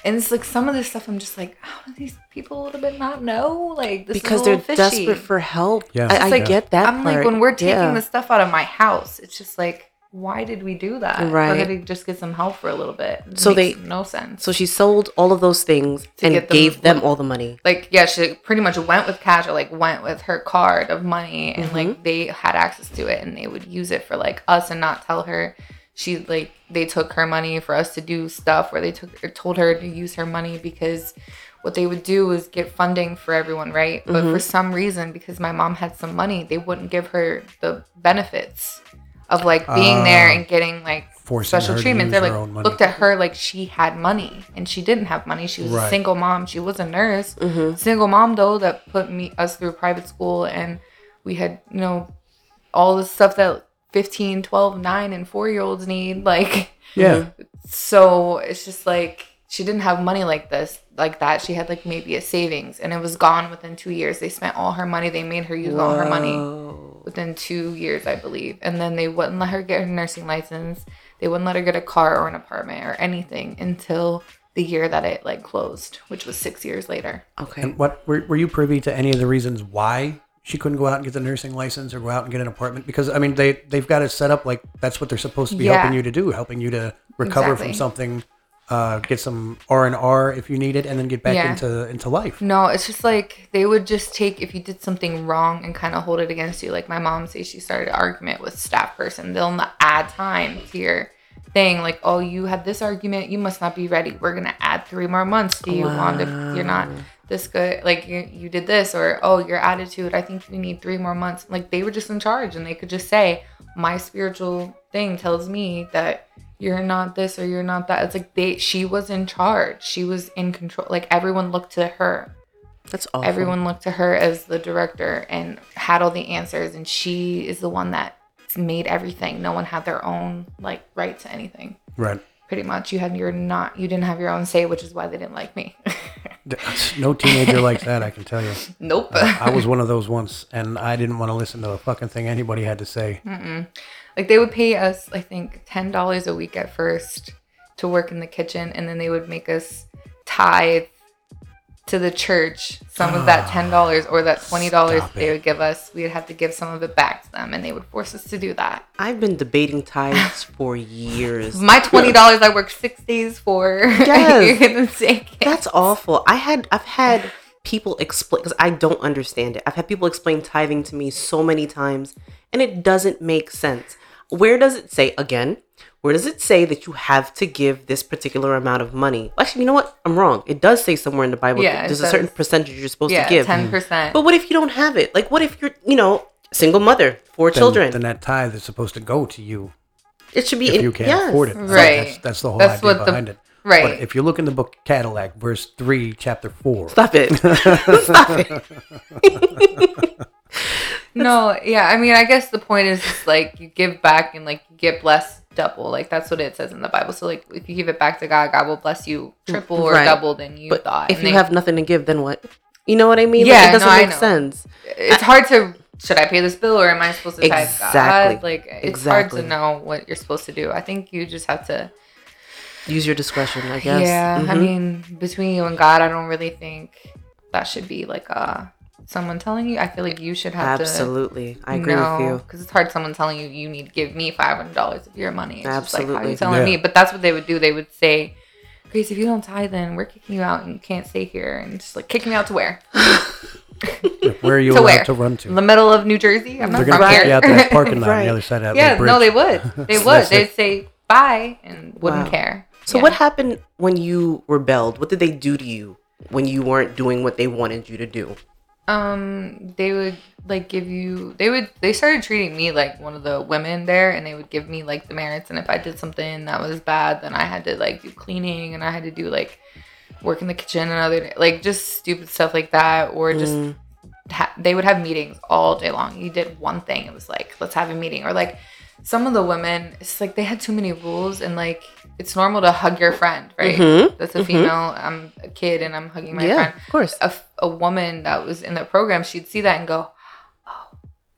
And it's like some of this stuff, I'm just like, how do these people a little bit not know? Like, this because is a little fishy. Because they're desperate for help. Yeah. I get that. I'm part. Like, when we're taking the stuff out of my house, it's just like, why did we do that? Right. We're going to just get some help for a little bit. It so makes no sense. So she sold all of those things and gave them all the money. Like, yeah, she pretty much went with cash or like went with her card of money, and like they had access to it and they would use it for like us and not tell her. She like they took her money for us to do stuff where they told her to use her money, because what they would do is get funding for everyone, right? But for some reason, because my mom had some money, they wouldn't give her the benefits of like being there and getting like special treatment. They like looked at her like she had money, and she didn't have money. She was a single mom. She was a nurse, single mom though, that put us through private school, and we had, you know, all the stuff that 15, 12, 9, and 4-year-olds need. Like, yeah. So it's just like, she didn't have money like this, like that. She had like maybe a savings, and it was gone within 2 years. They spent all her money. They made her use all her money within 2 years, I believe. And then they wouldn't let her get her nursing license. They wouldn't let her get a car or an apartment or anything until the year that it like closed, which was 6 years later. Okay. And what were you privy to any of the reasons why she couldn't go out and get the nursing license or go out and get an apartment? Because, I mean, they've got it set up like that's what they're supposed to be helping you to do, helping you to recover from something, get some R&R if you need it, and then get back into life. No, it's just like they would just take, if you did something wrong and kind of hold it against you. Like my mom says, she started an argument with staff person. They'll not add time to your thing. Like, oh, you had this argument. You must not be ready. We're going to add 3 more months to you, Wanda. You're not this good, like you did this, or oh, your attitude, I think you need 3 more months. Like, they were just in charge, and they could just say, my spiritual thing tells me that you're not this or you're not that. It's like she was in charge. She was in control. Like, everyone looked to her. That's awful. Everyone looked to her as the director and had all the answers, and she is the one that made everything. No one had their own like right to anything. Right. Pretty much, you didn't have your own say, which is why they didn't like me. No teenager likes that, I can tell you. Nope. I was one of those once, and I didn't want to listen to a fucking thing anybody had to say. Mm-mm. Like, they would pay us, I think, $10 a week at first to work in the kitchen, and then they would make us tithe to the church some of that $10 or that $20 they would give us. We would have to give some of it back to them, and they would force us to do that. I've been debating tithes for years. My $20 I worked 6 days for. Yes. You're gonna take it. That's awful. I've had people explain, because I don't understand it. I've had people explain tithing to me so many times, and it doesn't make sense. Where does it say that you have to give this particular amount of money? Actually, you know what? I'm wrong. It does say somewhere in the Bible that there's a certain percentage you're supposed to give. 10%. But what if you don't have it? Like, what if you're, single mother, 4 children? Then that tithe is supposed to go to you. It should be if you can't afford it. Right. That's the whole idea behind it. Right. But if you look in the book Cadillac, verse 3, chapter 4. Stop it. Stop it. No, yeah. I mean, I guess the point is just, like, you give back and, like, you get blessed double. Like, that's what it says in the Bible. So, like, if you give it back to God, God will bless you triple or double than you thought. If you have nothing to give, then what? You know what I mean? Yeah, like, it doesn't make sense. It's hard to... Should I pay this bill, or am I supposed to tithe God? Like, it's hard to know what you're supposed to do. I think you just have to... use your discretion, I guess. Yeah, I mean, between you and God, I don't really think that should be like someone telling you. I feel like you should have to. Absolutely, I agree with you. Because it's hard. Someone telling you need to give me $500 of your money. It's absolutely, just like, how are you telling me? But that's what they would do. They would say, "Grace, if you don't tithe, then we're kicking you out, and you can't stay here." And just like, kicking me out to where? Where are you allowed to run to? In the middle of New Jersey. I'm not from here. They're gonna kick you out that parking lot on the other side of the bridge. Yeah, no, they would. They would. They'd say bye and wouldn't care. So what happened when you rebelled? What did they do to you when you weren't doing what they wanted you to do? They would like give you, they started treating me like one of the women there, and they would give me like the merits. And if I did something that was bad, then I had to like do cleaning, and I had to do like work in the kitchen and other, like just stupid stuff like that. Or just, they would have meetings all day long. You did one thing. It was like, let's have a meeting. Or like, some of the women, it's like they had too many rules, and like it's normal to hug your friend, right? Mm-hmm. That's a female. I'm a kid and I'm hugging my friend. Of course. A woman that was in the program, she'd see that and go, "Oh,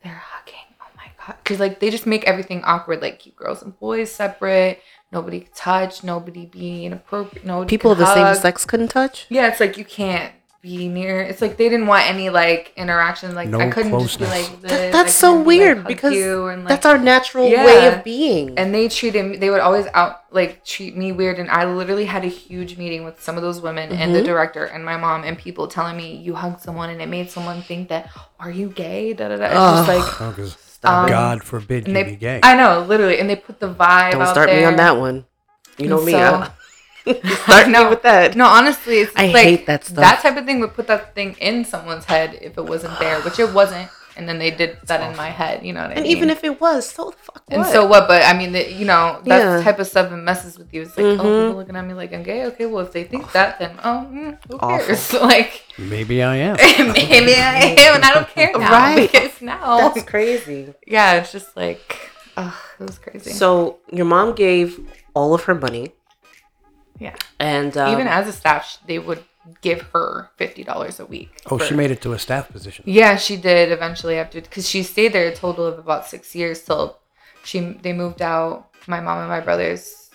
they're hugging. Oh my God." Because like they just make everything awkward. Like keep girls and boys separate, nobody could touch, nobody be inappropriate. No, people of the same sex couldn't touch. Yeah, it's like you can't be near. It's like they didn't want any like interaction. Like no I couldn't closeness. Just be like this. That's so weird because that's our natural way of being. And they treated me. They would always treat me weird. And I literally had a huge meeting with some of those women and the director and my mom and people telling me you hugged someone and it made someone think that are you gay? Da da da. It's just like. Okay. God forbid you be gay. I know, literally. And they put the vibe Don't out start there. Me on that one. You know me. Start me with that. No, honestly, it's I like hate that stuff. That type of thing would put that thing in someone's head if it wasn't there, which it wasn't. And then they did that in my head. You know what I mean? And even if it was, so the fuck what? And so what? But I mean, that type of stuff messes with you. It's like, people looking at me like I'm gay. Okay, well, if they think that, then who cares? Like maybe I am. Maybe I am, and I don't care now. Right? Because now that's crazy. Yeah, it's just like, it was crazy. So your mom gave all of her money. Yeah. And even as a staff, they would give her $50 a week. Oh, she made it to a staff position. Yeah, she did eventually after because she stayed there a total of about 6 years till they moved out. My mom and my brothers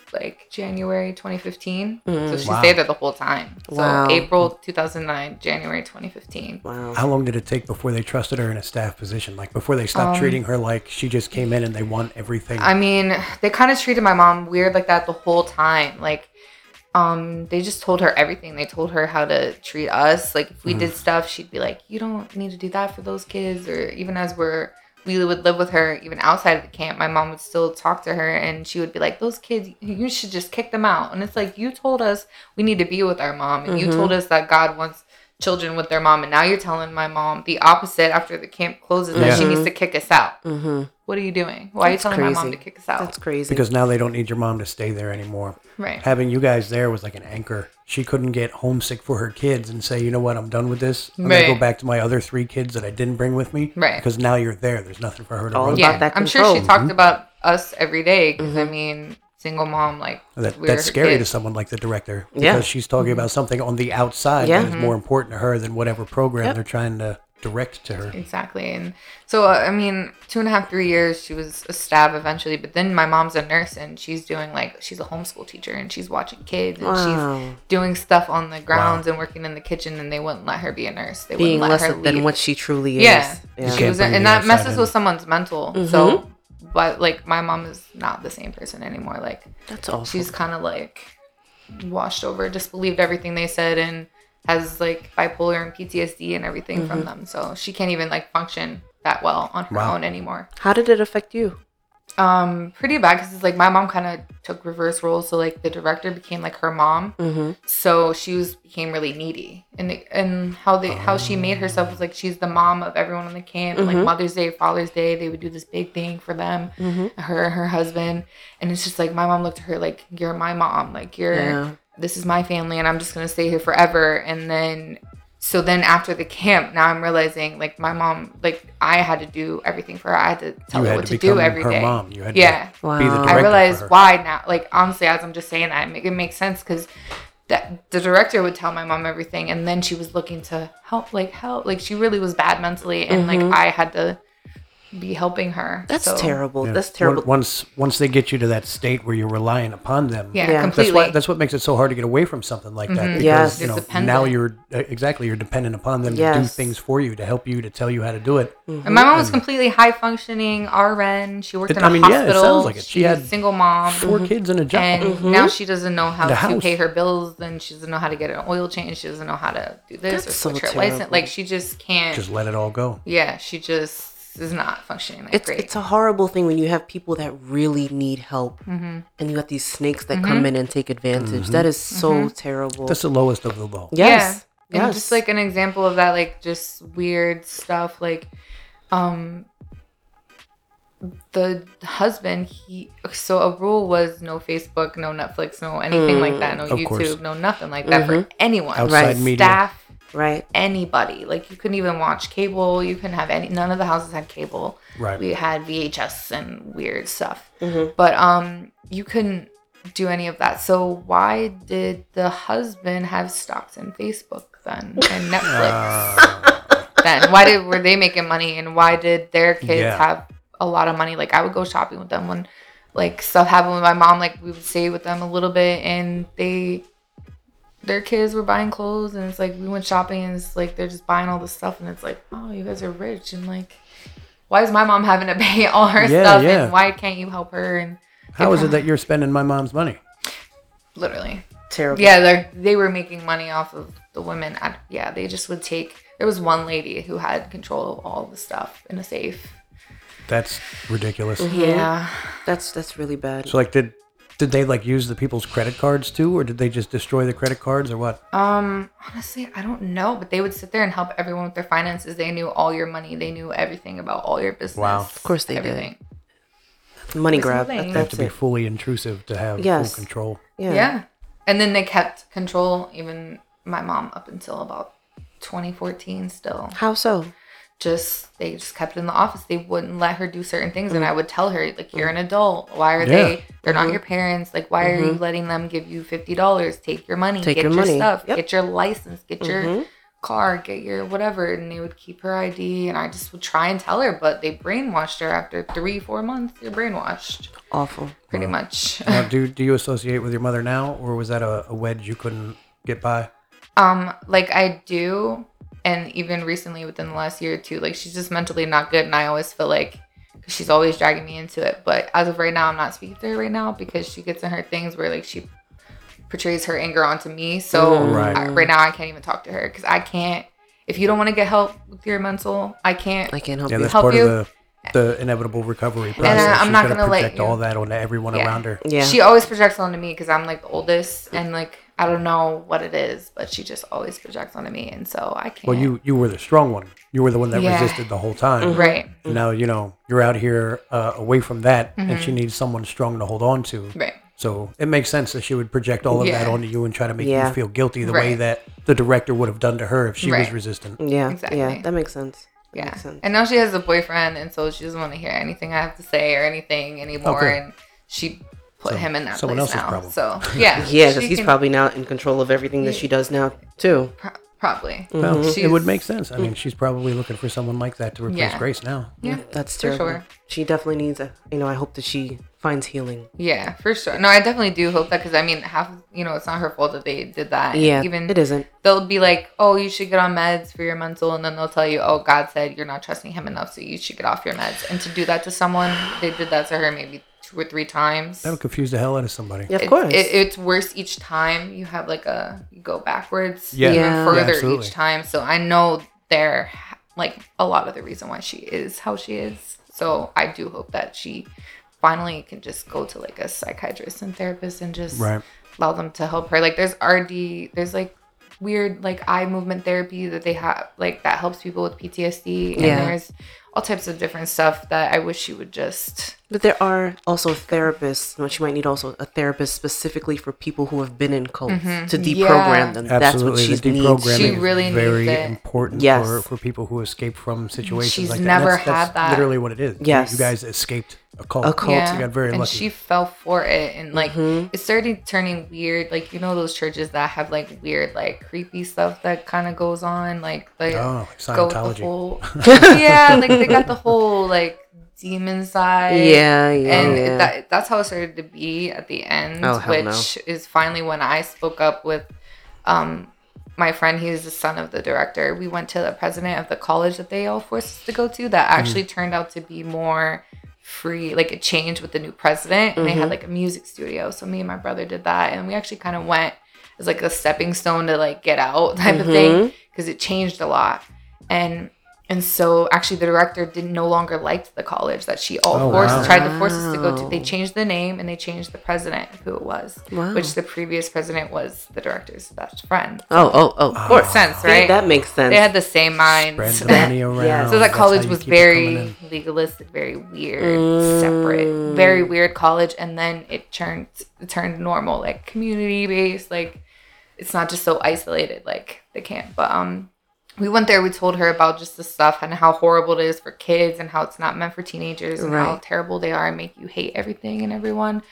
January 2015. Mm. So she stayed there the whole time. Wow. So April 2009, January 2015. Wow. How long did it take before they trusted her in a staff position? Like before they stopped treating her like she just came in and they won everything. I mean, they kind of treated my mom weird like that the whole time. They just told her everything. They told her how to treat us. Like if we did stuff, she'd be like, you don't need to do that for those kids. Or even as we would live with her, even outside of the camp, my mom would still talk to her and she would be like, those kids, you should just kick them out. And it's like, you told us we need to be with our mom. And you told us that God wants children with their mom. And now you're telling my mom the opposite after the camp closes that she needs to kick us out. Mm-hmm. What are you doing? Why are you telling my mom to kick us out? That's crazy. Because now they don't need your mom to stay there anymore. Right. Having you guys there was like an anchor. She couldn't get homesick for her kids and say, you know what, I'm done with this. I'm going to go back to my other three kids that I didn't bring with me. Right. Because now you're there. There's nothing for her to run about that control. I'm sure she talked about us every day. Because, I mean, single mom, that's scary to someone like the director. Because she's talking about something on the outside that is more important to her than whatever program they're trying to direct to her. Exactly. And so 2.5-3 years she was a staff eventually, but then my mom's a nurse and she's doing she's a homeschool teacher and she's watching kids and she's doing stuff on the grounds and working in the kitchen, and they wouldn't let her be a nurse. They being wouldn't let her leave. Than what she truly is. She was, and that messes with someone's mental. So but my mom is not the same person anymore. That's awful. She's kind of washed over, disbelieved everything they said, and has bipolar and PTSD and everything from them. So she can't even function that well on her own anymore. How did it affect you? Pretty bad, because it's my mom kind of took reverse roles. So the director became her mom. Mm-hmm. So she became really needy, and how she made herself was she's the mom of everyone on the camp. And Mother's Day, Father's Day, they would do this big thing for them, her and her husband. And it's just my mom looked at her you're my mom, this is my family and I'm just going to stay here forever. And then after the camp, now I'm realizing my mom, I had to do everything for her. I had to tell her what to do every day. Mom. You had to be the director. I realized why now, honestly, as I'm just saying that, it makes sense because the director would tell my mom everything. And then she was looking to help. She really was bad mentally. And I had to be helping her. Terrible. Yeah. That's terrible. Once they get you to that state where you're relying upon them, completely. That's what makes it so hard to get away from something like that. Because, now you're you're dependent upon them to do things for you, to help you, to tell you how to do it. Mm-hmm. And my mom was completely high functioning RN. She worked in a hospital. Yeah, it sounds like it. She had a single mom, 4 kids and a job, and now she doesn't know how to pay her bills. Then she doesn't know how to get an oil change. She doesn't know how to do this or switch her license. She just can't. Just let it all go. Yeah, she just is not functioning great. It's a horrible thing when you have people that really need help and you got these snakes that come in and take advantage. That is so terrible. That's the lowest of the low. Yes. Yeah. And just an example of that, just weird stuff. The husband, a rule was no Facebook, no Netflix, no anything like that. No of YouTube, course. No nothing like that for anyone. Outside media. Staff. Right. Anybody. You couldn't even watch cable. You couldn't have none of the houses had cable. Right. We had VHS and weird stuff. Mm-hmm. But you couldn't do any of that. So why did the husband have stocks in Facebook then and Netflix then? Were they making money, and why did their kids have a lot of money? I would go shopping with them when like stuff happened with my mom, like we would stay with them a little bit, and their kids were buying clothes, and it's like we went shopping, and it's like they're just buying all this stuff, and it's like, oh, you guys are rich, and like, why is my mom having to pay all her stuff, and why can't you help her? And how is it that you're spending my mom's money? Literally. Terrible. Yeah, they were making money off of the women. Yeah, they just would take... There was one lady who had control of all the stuff in a safe. That's ridiculous. Yeah. That's really bad. So, like, did they, like, use the people's credit cards, too? Or did they just destroy the credit cards or what? Honestly, I don't know. But they would sit there and help everyone with their finances. They knew all your money. They knew everything about all your business. Wow. Of course they did. Money grab. They have to be fully intrusive to have full control. Yeah. And then they kept control, even my mom, up until about 2014 still. How so? They just kept it in the office. They wouldn't let her do certain things. Mm-hmm. And I would tell her, like, you're an adult. Why are they? They're not your parents. Like, why are you letting them give you $50? Take your money. Take your stuff. Yep. Get your license. Get your car. Get your whatever. And they would keep her ID. And I just would try and tell her. But they brainwashed her after 3-4 months. You're brainwashed. Awful. Pretty much. Now, do you associate with your mother now? Or was that a wedge you couldn't get by? Like, I do. And even recently, within the last year or two, like, she's just mentally not good. And I always feel like, because she's always dragging me into it. But as of right now, I'm not speaking to her right now because she gets in her things where, like, she portrays her anger onto me. So right now, I can't even talk to her because I can't. If you don't want to get help with your mental, I can't help you. That's part of the inevitable recovery process. And I'm not going to project all that onto everyone around her. Yeah. She always projects onto me because I'm, like, the oldest and, like, I don't know what it is, but she just always projects onto me, and so I can't. Well, you were the strong one. You were the one that resisted the whole time. Right. And now, you know, you're out here away from that, and she needs someone strong to hold on to. Right. So it makes sense that she would project all of that onto you and try to make you feel guilty the way that the director would have done to her if she was resistant. Yeah, exactly. Yeah, that makes sense. Yeah. Makes sense. And now she has a boyfriend, and so she doesn't want to hear anything I have to say or anything anymore, and she... put him in that place now. So because he's probably now in control of everything that she does now too. Probably. Well, it would make sense. I mean, she's probably looking for someone like that to replace Grace now. Yeah, that's terrible. For sure. She definitely needs a. You know, I hope that she finds healing. Yeah, for sure. No, I definitely do hope that because I mean, half. You know, it's not her fault that they did that. Yeah, even it isn't. They'll be like, "Oh, you should get on meds for your mental," and then they'll tell you, "Oh, God said you're not trusting him enough, so you should get off your meds." And to do that to someone, they did that to her maybe 2 or 3 times. That would confuse the hell out of somebody. Yeah, of course. It's worse each time. You have like you go backwards further each time. So I know they're like a lot of the reason why she is how she is. So I do hope that she finally can just go to like a psychiatrist and therapist and just allow them to help her. Like there's RD, there's like weird like eye movement therapy that they have like that helps people with PTSD. Yeah. And there's all types of different stuff that I wish she would just... But there are also therapists. She might need also a therapist specifically for people who have been in cults to deprogram them. Absolutely. That's what she needs. She really needs it. Very important for people who escape from situations She's like that. She's never had that. Literally what it is. Yes. You guys escaped a cult. You got very lucky. And she fell for it. And like it started turning weird. Like, you know those churches that have like weird, like creepy stuff that kind of goes on? Like Scientology. Like they got the whole like demon side. And that's how it started to be at the end, is finally when I spoke up with my friend. He was the son of the director. We went to the president of the college that they all forced us to go to that actually turned out to be more free. Like it changed with the new president, and they had like a music studio. So me and my brother did that, and we actually kind of went as like a stepping stone to like get out type of thing because it changed a lot. And so, actually, the director no longer liked the college that she tried to force us to go to. They changed the name, and they changed the president, who it was, which the previous president was the director's best friend. Of course. Sense, right? See, that makes sense. They had the same minds. So that college was very legalistic, very weird, separate, very weird college, and then it turned normal, like community based, like it's not just so isolated, like the camp, but we went there, we told her about just the stuff and how horrible it is for kids and how it's not meant for teenagers and how terrible they are and make you hate everything and everyone.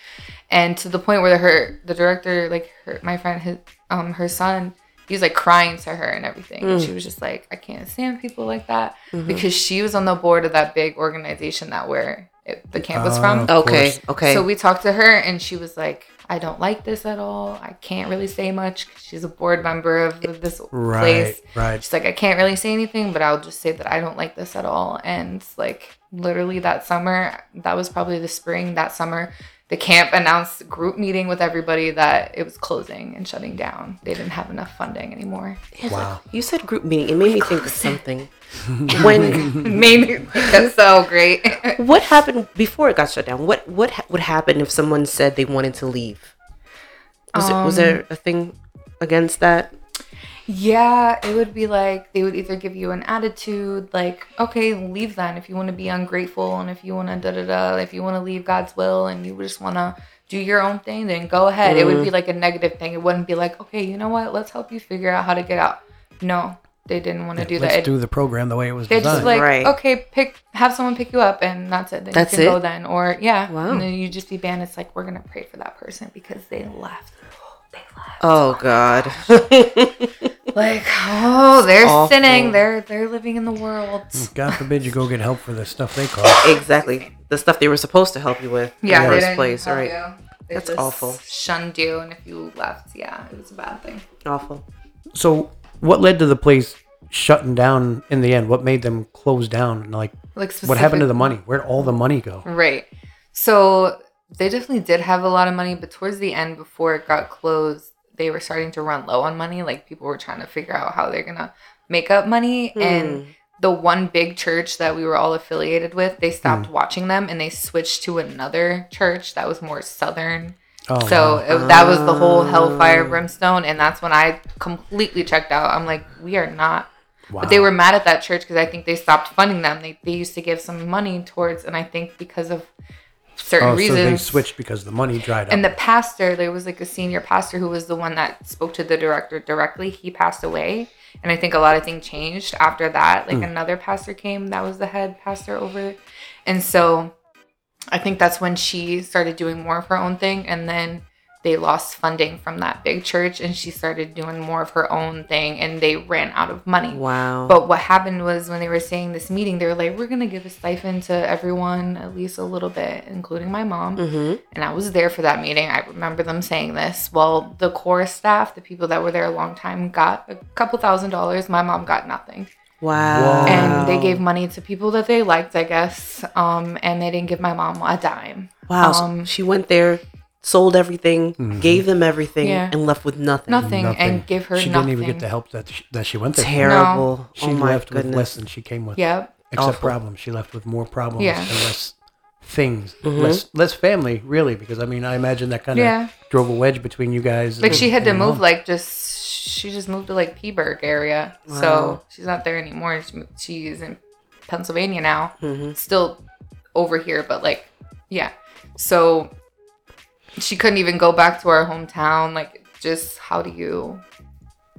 And to the point where the director, like my friend, her son, He was like crying to her and everything. Mm. And she was just like, I can't stand people like that. Mm-hmm. Because she was on the board of that big organization that where the camp was from. Okay. So we talked to her and she was like, I don't like this at all. I can't really say much because she's a board member of this place. Right. She's like, I can't really say anything, but I'll just say that I don't like this at all. And like literally that summer, that was probably the spring, that summer, the camp announced a group meeting with everybody that it was closing and shutting down. They didn't have enough funding anymore. Wow. You said group meeting. It made me think of something. That's so great. What happened before it got shut down? What would happen if someone said they wanted to leave? Was there a thing against that? Yeah, it would be like they would either give you an attitude like, okay, leave then if you want to be ungrateful and if you want to if you want to leave God's will and you just want to do your own thing, then go ahead. Mm. It would be like a negative thing. It wouldn't be like, okay, you know what? Let's help you figure out how to get out. No, they didn't want to do that. Let's do the program the way it was designed. They're just like, right. Okay, have someone pick you up and that's it. Then that's you can go then. Or yeah, wow. And then you just be banned. It's like, we're going to pray for that person because they left. Oh God. Like, they're awful. Sinning. They're living in the world. God forbid you go get help for the stuff they caused. Exactly. The stuff they were supposed to help you with in the first place. All right. That's awful. Shunned you, and if you left, it was a bad thing. Awful. So what led to the place shutting down in the end? What made them close down? And what happened to the money? Where'd all the money go? Right. So they definitely did have a lot of money, but towards the end, before it got closed, they were starting to run low on money. Like, people were trying to figure out how they're going to make up money. Mm. And the one big church that we were all affiliated with, they stopped watching them and they switched to another church that was more Southern. Oh, so that was the whole hellfire brimstone. And that's when I completely checked out. I'm like, we are not. Wow. But they were mad at that church because I think they stopped funding them. They used to give some money towards, and I think because of certain reasons. So they switched because the money dried up. And the pastor, there was like a senior pastor who was the one that spoke to the director directly. He passed away. And I think a lot of things changed after that. Like another pastor came that was the head pastor over. And so I think that's when she started doing more of her own thing. And then they lost funding from that big church and she started doing more of her own thing and they ran out of money. Wow. But what happened was when they were saying this meeting, they were like, we're going to give a stipend to everyone, at least a little bit, including my mom. Mm-hmm. And I was there for that meeting. I remember them saying this. Well, the core staff, the people that were there a long time, got a couple $1,000. My mom got nothing. Wow. And they gave money to people that they liked, I guess. And they didn't give my mom a dime. Wow. So she went there, sold everything, gave them everything, and left with nothing. And gave her nothing. She didn't even get the help that she went there. Terrible. No. She left with less than she came with. Yep. Except problems. She left with more problems and less things. Mm-hmm. Less family, really, because I mean, I imagine that kind of drove a wedge between you guys. Like, she had to move, she just moved to Peaberg area. Wow. So she's not there anymore. She's in Pennsylvania now. Mm-hmm. Still over here, but so she couldn't even go back to our hometown. Just how do you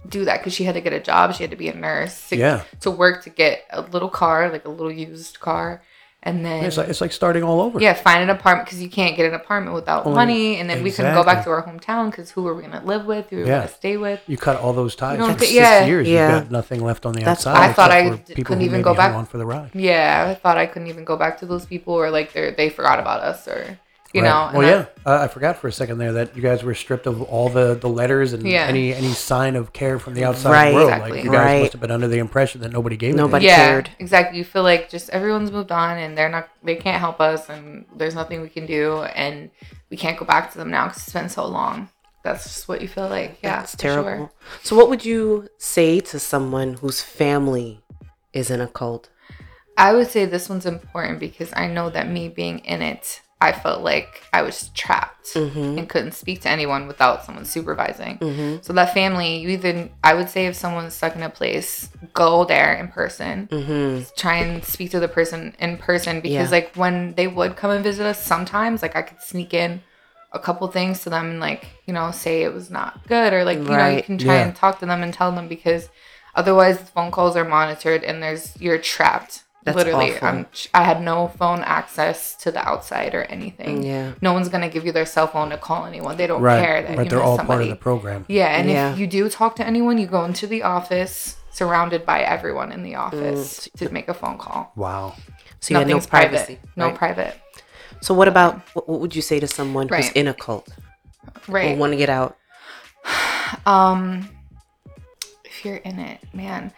do that? Because she had to get a job. She had to be a nurse to work to get a little car, a little used car. And then it's like starting all over. Yeah, find an apartment because you can't get an apartment without money. And then we couldn't go back to our hometown because who are we going to live with? Who are we going to stay with? You cut all those ties for 6 years. Yeah. You've got nothing left on the outside. I thought I couldn't even go back. On for the ride. Yeah, I thought I couldn't even go back to those people or they forgot about us or... You know, I forgot for a second there that you guys were stripped of all the letters and any sign of care from the outside world. Exactly. You guys must have been under the impression that nobody gave. Nobody cared. Exactly. You feel like just everyone's moved on and they can't help us and there's nothing we can do and we can't go back to them now because it's been so long. That's just what you feel like. Yeah, it's terrible. Sure. So, what would you say to someone whose family is in a cult? I would say this one's important because I know that me being in it, I felt like I was trapped and couldn't speak to anyone without someone supervising. Mm-hmm. So that family, I would say if someone's stuck in a place, go there in person. Mm-hmm. Try and speak to the person in person because when they would come and visit us sometimes, I could sneak in a couple things to them and say it was not good or you can try and talk to them and tell them because otherwise the phone calls are monitored and you're trapped. That's literally awful. I had no phone access to the outside or anything. Yeah. No one's going to give you their cell phone to call anyone. They don't care that you know somebody. But they're all part of the program. Yeah. And if you do talk to anyone, you go into the office surrounded by everyone in the office to make a phone call. Wow. So you Nothing's had no privacy. Private. No private. So what about, what would you say to someone who's in a cult? Or want to get out? If you're in it, man,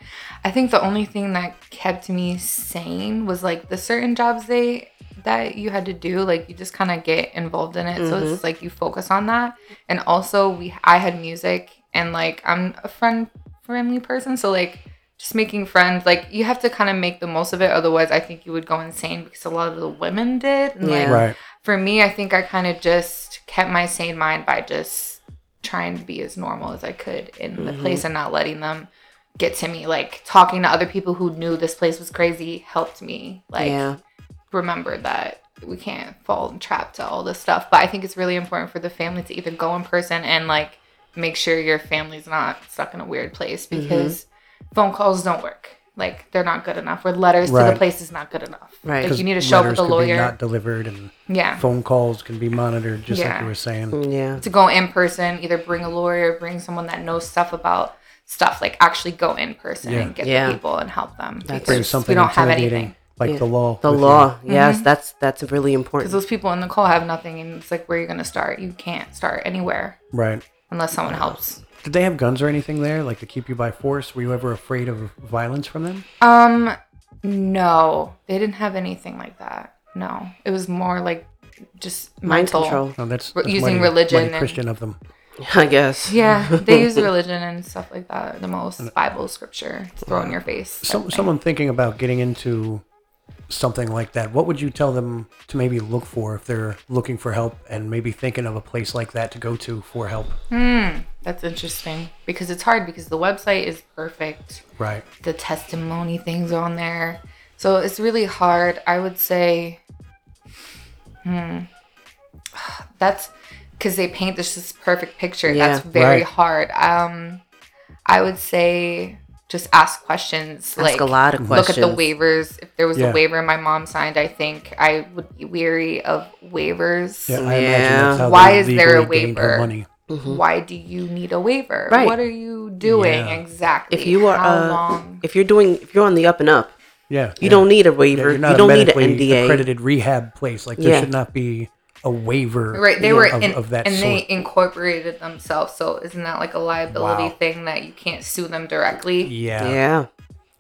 I think the only thing that kept me sane was like the certain jobs that you had to do, like you just kind of get involved in it. Mm-hmm. So it's like you focus on that. And also I had music, and like I'm a friendly person. So like just making friends, like you have to kind of make the most of it. Otherwise I think you would go insane, because a lot of the women did. And for me, I think I kind of just kept my sane mind by just trying to be as normal as I could in the place, and not letting them get to me. Like talking to other people who knew this place was crazy helped me remember that we can't fall trapped to all this stuff. But I think it's really important for the family to either go in person and like make sure your family's not stuck in a weird place, because phone calls don't work. Like they're not good enough, or letters to the place is not good enough. Right. Like you need to show up with a lawyer. Letters can be not delivered, and phone calls can be monitored, just like you were saying. Yeah. To go in person, either bring a lawyer, bring someone that knows stuff about stuff. Like actually go in person and get the people and help them. Bring something. We don't have anything. Like the law. The law. Mm-hmm. Yes, that's really important. Because those people in the call have nothing, and it's like, where are you going to start? You can't start anywhere. Right. Unless someone helps. Did they have guns or anything there, like to keep you by force? Were you ever afraid of violence from them? No, they didn't have anything like that. No, it was more like just mental control. No, that's using religion and Christian of them, I guess. Yeah, they use religion and stuff like that the most. Bible scripture to throw in your face. Someone thinking about getting into something like that, what would you tell them to maybe look for if they're looking for help and maybe thinking of a place like that to go to for help? That's interesting, because it's hard, because the website is perfect. Right. The testimony things on there. So it's really hard. I would say, that's because they paint this perfect picture. Yeah, that's very hard. I would say, just ask questions. Ask a lot of questions. Look at the waivers. If there was a waiver my mom signed, I think I would be weary of waivers. Yeah, I imagine that's how. Why is there a waiver? Why do you need a waiver? Right. What are you doing exactly? If you are, if you're on the up and up, you don't need a waiver. Yeah, you don't need an NDA. Accredited rehab place. Like there should not be a waiver. Right. They were of that, and sort. They incorporated themselves. So isn't that like a liability thing that you can't sue them directly? Yeah. Yeah.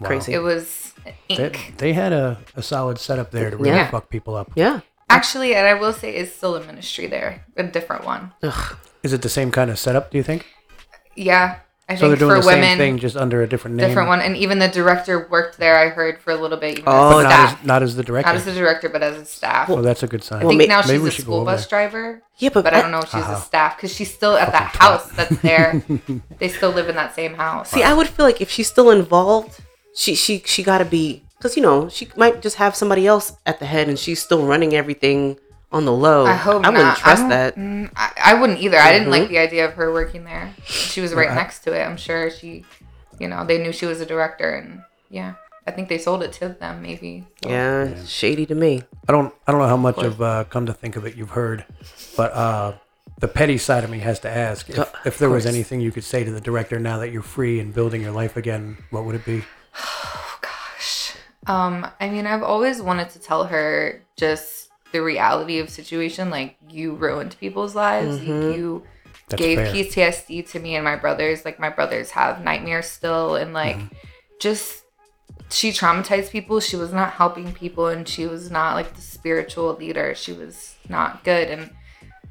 Wow. Crazy. It was ink. They had a solid setup there to really fuck people up. Yeah. Actually, and I will say, it's still a ministry there, a different one. Ugh. Is it the same kind of setup, do you think? Yeah. I so think they're doing for the women, same thing, just under a different name. Different one. And even the director worked there, I heard, for a little bit. But not as the director. Not as the director, but as a staff. Well, that's a good sign. I think now she's a school bus driver. Yeah, but I don't know if she's a staff, because she's still at that house that's there. They still live in that same house. See, I would feel like if she's still involved, she got to be, because, you know, she might just have somebody else at the head and she's still running everything on the low. I hope not. I wouldn't trust that. I wouldn't either. I didn't like the idea of her working there. She was right next to it. I'm sure she, you know, they knew she was a director, and I think they sold it to them maybe. So. Yeah, it's shady to me. I don't know how much of come to think of it you've heard, but the petty side of me has to ask if there was anything you could say to the director now that you're free and building your life again, what would it be? Oh gosh. I mean, I've always wanted to tell her just the reality of situation, like you ruined people's lives. You gave PTSD to me and my brothers. Like my brothers have nightmares still, and like just she traumatized people. She was not helping people, and she was not like the spiritual leader. She was not good, and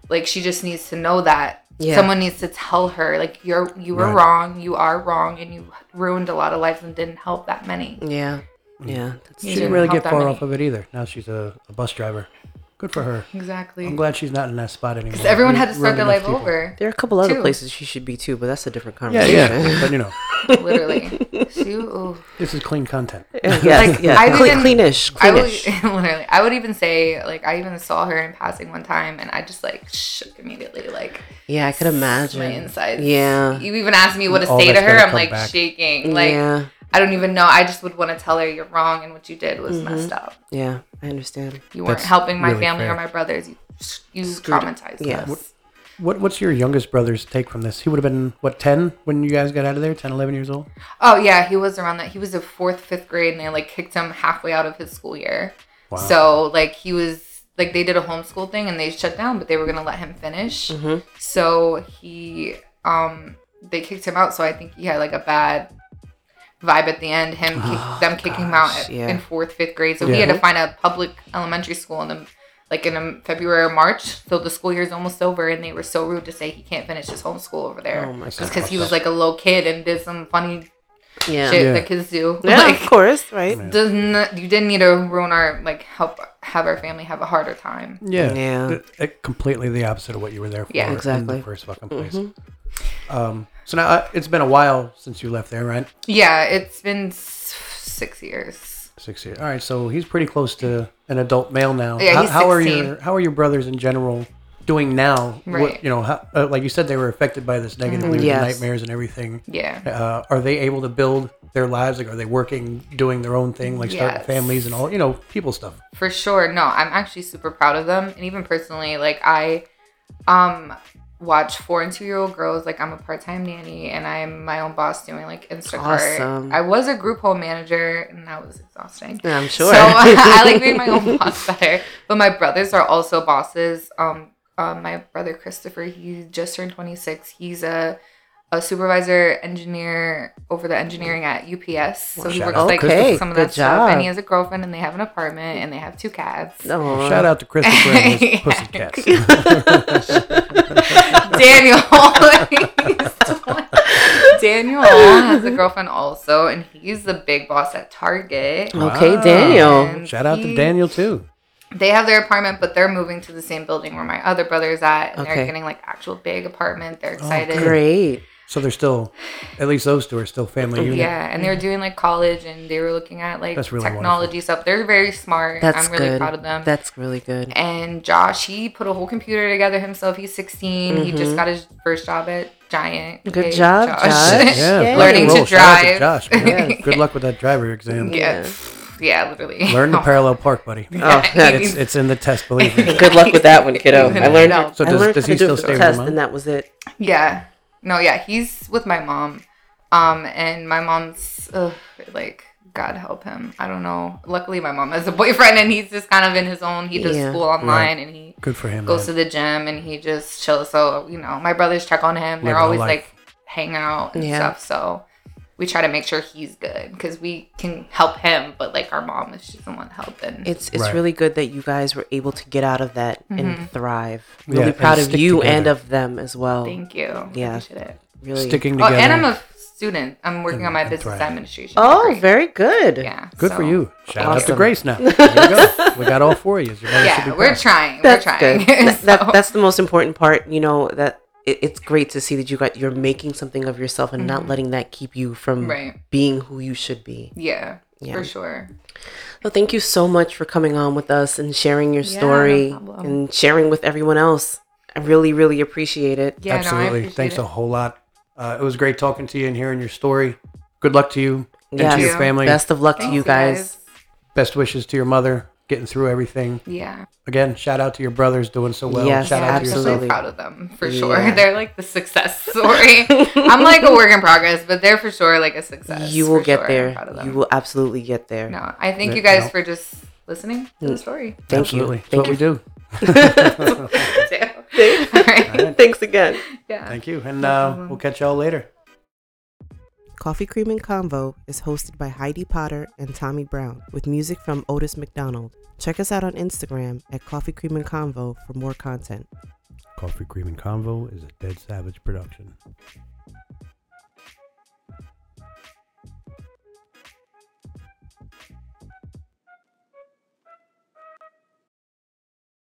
like she just needs to know that. Yeah. Someone needs to tell her, like, you were wrong, you are wrong, and you ruined a lot of lives and didn't help that many. Yeah. Yeah, she didn't really get far off of it either. Now she's a bus driver. Good for her. Exactly. I'm glad she's not in that spot anymore. Because everyone had to start their life over. There are a couple other places she should be too, but that's a different conversation. Yeah. But you know, literally, this is clean content. Cleanish. Literally, I would even say, like, I even saw her in passing one time, and I just like shook immediately. Like, yeah, I could imagine my insides. Yeah, you even asked me what to say to her. I'm like shaking. Like. I don't even know. I just would want to tell her you're wrong and what you did was messed up. Yeah, I understand. You weren't helping my family fair. Or my brothers. You traumatized us. What's your youngest brother's take from this? He would have been, 10 when you guys got out of there? 10, 11 years old? Oh, yeah. He was around that. He was in 4th, 5th grade, and they, kicked him halfway out of his school year. Wow. So, he was, they did a homeschool thing, and they shut down, but they were going to let him finish. Mm-hmm. So, he, they kicked him out, so I think he had, a bad vibe at the end, kicking him out in 4th, 5th grade. So, he had to find a public elementary school in the in February or March, so the school year is almost over, and they were so rude to say he can't finish his homeschool over there. Oh my God. Just because he was a little kid and did some funny shit that kids do. Yeah, of course, right? You didn't need to ruin our, help have our family have a harder time. Yeah. It completely the opposite of what you were there for. Yeah, exactly. In the first fucking place. Mm-hmm. So now, it's been a while since you left there, right? Yeah, it's been 6 years. 6 years. All right, so he's pretty close to an adult male now. Yeah, he's 16. How are your brothers in general doing now? Right. What, how, like you said, they were affected by this negatively, nightmares and everything. Yeah. Are they able to build their lives? Are they working, doing their own thing, starting families and all, people stuff? For sure. No, I'm actually super proud of them, and even personally, I watch 4 and 2-year-old girls. I'm a part-time nanny, and I'm my own boss doing Instacart. Awesome. I was a group home manager, and that was exhausting. Yeah, I'm sure. So I being my own boss better. But my brothers are also bosses. My brother Christopher, he just turned 26. He's a supervisor engineer over the engineering at UPS. So he works some of that stuff. And he has a girlfriend, and they have an apartment, and they have 2 cats. Aww. Shout out to Christopher and his pussy cats. Daniel has a girlfriend also, and he's the big boss at Target. Okay, wow. Daniel. Shout out to Daniel too. They have their apartment, but they're moving to the same building where my other brother's at, and they're getting actual big apartment. They're excited. Oh, great. So they're still, at least those two are still family unit. Yeah, and they were doing college, and they were looking at really technology stuff. They're very smart. I'm really proud of them. That's really good. And Josh, he put a whole computer together himself. He's 16. Mm-hmm. He just got his first job at Giant. Good job, Josh. Yeah, learning to drive. Josh, good luck with that driver exam. Yeah, literally. Learn to parallel park, buddy. It's in the test, believe me. Good luck with that one, kiddo. I learned. No. So does he still stay with your mom? And that was it. Yeah. No, yeah, he's with my mom, and my mom's, God help him. I don't know. Luckily, my mom has a boyfriend, and he's just kind of in his own. He does school online, and he Good for him, goes to the gym, and he just chills. So, my brothers check on him. They're always, hang out and stuff. So we try to make sure he's good, because we can help him, but, our mom, if she doesn't want help, then... It's really good that you guys were able to get out of that and thrive. Really proud of you and of them as well. Thank you. Yeah. I appreciate it. Really. Sticking together. Oh, and I'm a student. I'm working on my business administration. Oh, very good. Yeah. Good for you. Shout out to Grace now. There you go. We got all 4 of you. We're trying. We're trying. So. That's the most important part, that... It's great to see that you're making something of yourself and not letting that keep you from being who you should be. Yeah, for sure. Well, thank you so much for coming on with us and sharing your story and sharing with everyone else. I really, really appreciate it. Yeah, absolutely. Thanks a whole lot. It was great talking to you and hearing your story. Good luck to you and to your family. Best of luck to you guys. Best wishes to your mother. Getting through everything. Yeah. Again, shout out to your brothers doing so well. Yes, shout out to yourself. I'm so proud of them, for sure. They're the success story. I'm a work in progress, but they're for sure a success. You will get there. You will absolutely get there. No, I thank you guys for just listening to the story. Thank you. That's what we do. All right. Thanks again. Yeah. Thank you. And we'll catch y'all later. Coffee Cream and Convo is hosted by Heidi Potter and Tommy Brown, with music from Otis McDonald. Check us out on Instagram at Coffee Cream and Convo for more content. Coffee Cream and Convo is a Dead Savage production.